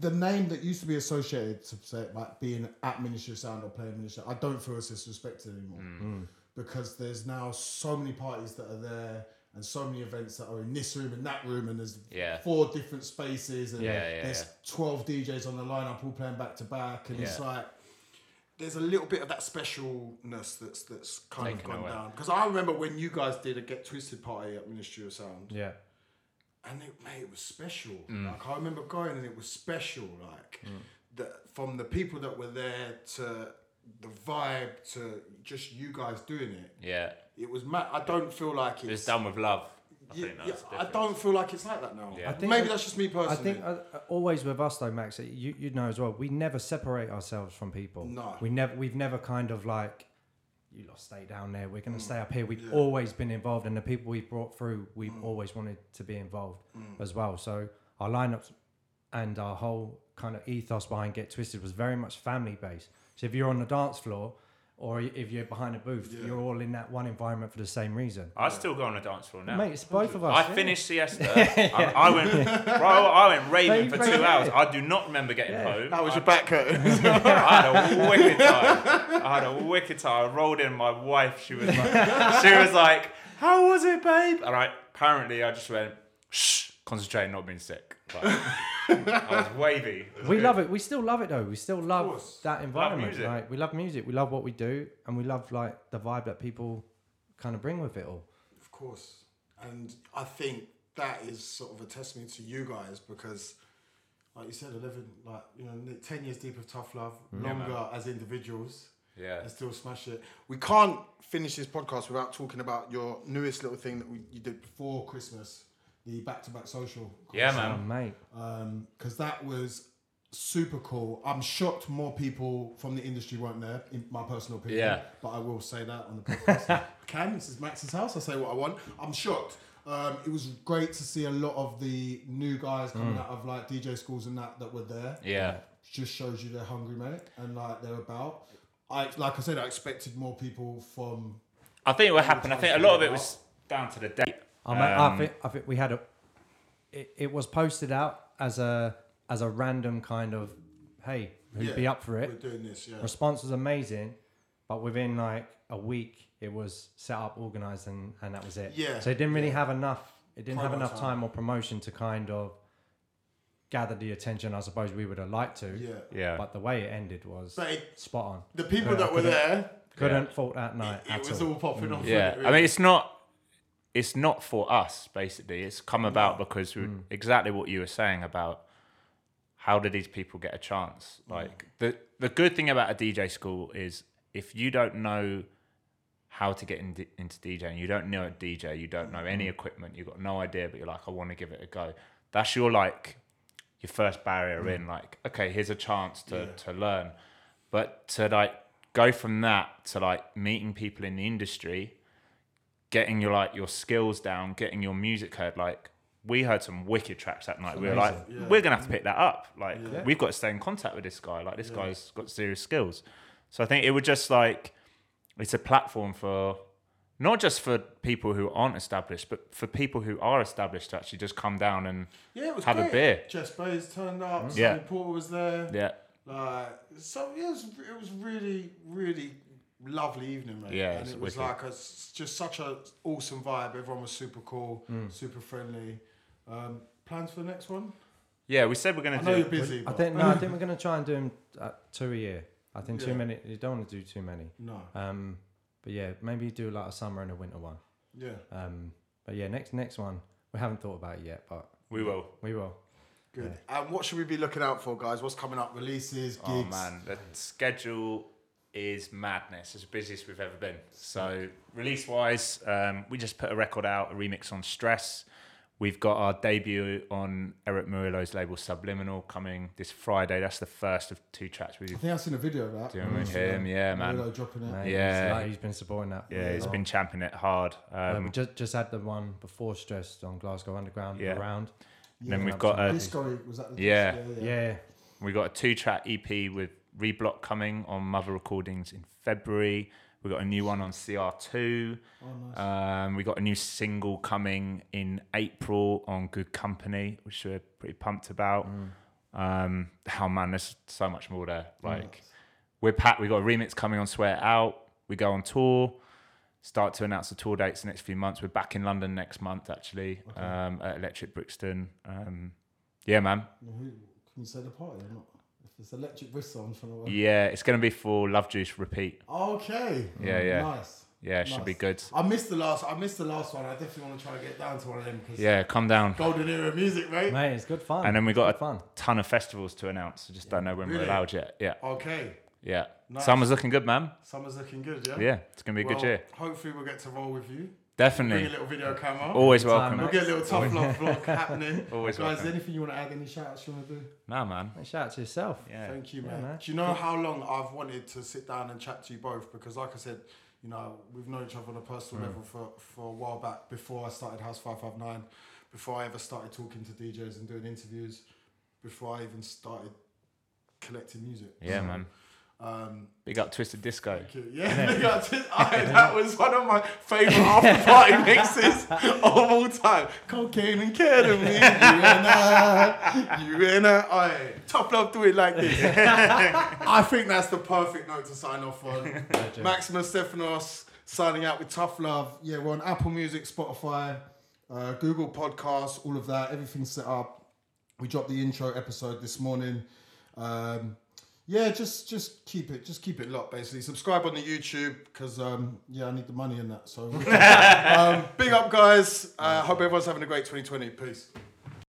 the name that used to be associated to say like being at Ministry of Sound or playing Ministry. I don't feel it's disrespected anymore mm. because there's now so many parties that are there. And so many events that are in this room and that room, and there's yeah. four different spaces, and yeah, yeah, there's yeah. twelve D Js on the lineup, all playing back to back, and yeah. it's like there's a little bit of that specialness that's that's kind Taken of gone away. Down. Because I remember when you guys did a Get Twisted party at Ministry of Sound, yeah, and it, mate, it was special. Mm. Like I remember going, and it was special. Like mm. the, from the people that were there to the vibe to just you guys doing it. Yeah. It was mad. I don't feel like it's... It's done with love. I yeah, think that's yeah, I don't feel like it's like that now. Yeah. I think Maybe that's just me personally. I think uh, always with us though, Max, you you know as well, we never separate ourselves from people. No. We never, we've never kind of like, you lot stay down there, we're going to mm. stay up here. We've yeah. always been involved, and the people we've brought through, we've mm. always wanted to be involved mm. as well. So our lineups and our whole kind of ethos behind Get Twisted was very much family-based. So if you're on the dance floor... Or if you're behind a booth, yeah. you're all in that one environment for the same reason. I still go on a dance floor now. Mate, it's both of us. I yeah. finished siesta. yeah. I, I went bro, I went raving for two hours. I do not remember getting yeah. home. That was I, your back hurt. I had a wicked time. I had a wicked time. I rolled in. My wife, she was like, she was like, how was it, babe? And I, apparently I just went, shh, concentrating, not being sick. Like, I was wavy. It was we good. Love it. We still love it though. We still love that environment. Love right? We love music. We love what we do, and we love like the vibe that people kind of bring with it all. Of course, and I think that is sort of a testament to you guys because, like you said, eleven, like you know, ten years deep of Tough Love, mm. longer yeah, as individuals, yeah, and still smash it. We can't finish this podcast without talking about your newest little thing that we, you did before Christmas. The back-to-back social. Course. Yeah, man. Um, mate. Um, because that was super cool. I'm shocked more people from the industry weren't there, in my personal opinion. Yeah. But I will say that on the podcast. I can. This is Max's house. I say what I want. I'm shocked. Um, it was great to see a lot of the new guys coming mm. out of like D J schools and that that were there. Yeah. Um, just shows you they're hungry, mate, and like they're about. I like I said, I expected more people from. I think what happened. I think a lot of it was down to the date. Um, um, I, think, I think we had a. It, it was posted out as a as a random kind of, hey, who'd yeah, be up for it? We're doing this. Yeah. Response was amazing, but within like a week, it was set up, organised, and, and that was it. Yeah. So it didn't really yeah. have enough. It didn't Promo have enough time or promotion to kind of gather the attention I suppose we would have liked to. Yeah. Yeah. But the way it ended was it, spot on. The people couldn't, that were there couldn't yeah. fault that night. It, it at was all, all popping mm. off. Yeah. It, really. I mean, it's not. It's not for us, basically. It's come about because mm. exactly what you were saying about how do these people get a chance? Like the, the good thing about a D J school is if you don't know how to get in d- into DJing, you don't know a D J, you don't know any equipment, you've got no idea, but you're like, I want to give it a go. That's your like your first barrier mm. in. Like, okay, here's a chance to, yeah. to learn. But to like go from that to like meeting people in the industry, getting your like your skills down, getting your music heard. Like we heard some wicked tracks that night. It's we amazing. Were like, yeah. we're gonna have to pick that up. Like yeah. we've got to stay in contact with this guy. Like this yeah. guy's got serious skills. So I think it would just like, it's a platform for, not just for people who aren't established, but for people who are established to actually just come down and yeah, it was have great. A beer. Jess Blaze turned up, mm-hmm. yeah. Sammy Porter was there. Yeah. Like, so yeah, it was, it was really, really lovely evening, mate. Yeah, and it was wicked. Like, a, just such an awesome vibe. Everyone was super cool, mm. super friendly. Um, plans for the next one? Yeah, we said we're going to do... I know you're busy. I think, no, I think we're going to try and do them uh, two a year. I think yeah. too many, you don't want to do too many. No. Um, But yeah, maybe do like a summer and a winter one. Yeah. Um. But yeah, next next one, we haven't thought about it yet, but... We will. We will. Good. Yeah. And what should we be looking out for, guys? What's coming up? Releases, gigs? Oh, man. The schedule is madness. It's the busiest we've ever been. So release-wise, um, we just put a record out, a remix on Stress. We've got our debut on Eric Murillo's label Subliminal coming this Friday. That's the first of two tracks. We've I think I've seen a video of that. Doing mm-hmm. with him, yeah, man. Murillo dropping it. Man, yeah. Like he's been supporting that. Yeah, he's been championing it hard. Um, yeah, we just, just had the one before Stress on Glasgow Underground yeah. around. Yeah. Then we've got a... Disco, was that the yeah. disco? Yeah, yeah. yeah. We've got a two-track E P with Reblock coming on Mother Recordings in February. We got a new one on C R two. Oh, nice. Um, we got a new single coming in April on Good Company, which we're pretty pumped about. Mm. Um, oh man, there's so much more there. Like yes. we're packed. We got a remix coming on Swear It Out. We go on tour. Start to announce the tour dates the next few months. We're back in London next month, actually, okay. um, at Electric Brixton. Um, yeah, man. Well, who, can you say the party or not? It's Electric Bristol, I'm trying to work. Yeah, it's going to be for Love Juice Repeat. Okay. Yeah, yeah. Nice. Yeah, it nice. Should be good. I missed the last I missed the last one. I definitely want to try and get down to one of them. Cause yeah, come down. Golden era music, mate. Mate, it's good fun. And then we got a fun. ton of festivals to announce. I just yeah. don't know when really? we're allowed yet. Yeah. Okay. Yeah. Nice. Summer's looking good, man. Summer's looking good, yeah? Yeah, it's going to be well, a good year. Hopefully we'll get to roll with you. Definitely. Bring a little video camera. Always welcome. We'll get a little tough love vlog happening. Always guys, welcome. Guys, anything you want to add? Any shout outs you want to do? Nah, man. Shout out to yourself. Yeah. Thank you, man. Yeah, man. Do you know how long I've wanted to sit down and chat to you both? Because like I said, you know, we've known each other on a personal mm. level for, for a while back before I started House five five nine, before I ever started talking to D Js and doing interviews, before I even started collecting music. Yeah, so, man. Um, big up Twisted Disco. Yeah, big up Twisted. That was one of my favourite after party mixes of all time. Cocaine and ketamine, you and I, you and I. Aye. Tough love, do it like this. I think that's the perfect note to sign off on. Maximus Stefanos signing out with Tough Love. Yeah, we're on Apple Music, Spotify, uh, Google Podcasts, all of that. Everything's set up. We dropped the intro episode this morning. Um, Yeah, just just keep it, just keep it locked. Basically, subscribe on the YouTube because um, yeah, I need the money in that. So, um, big up, guys. Uh, hope everyone's having a great twenty twenty. Peace.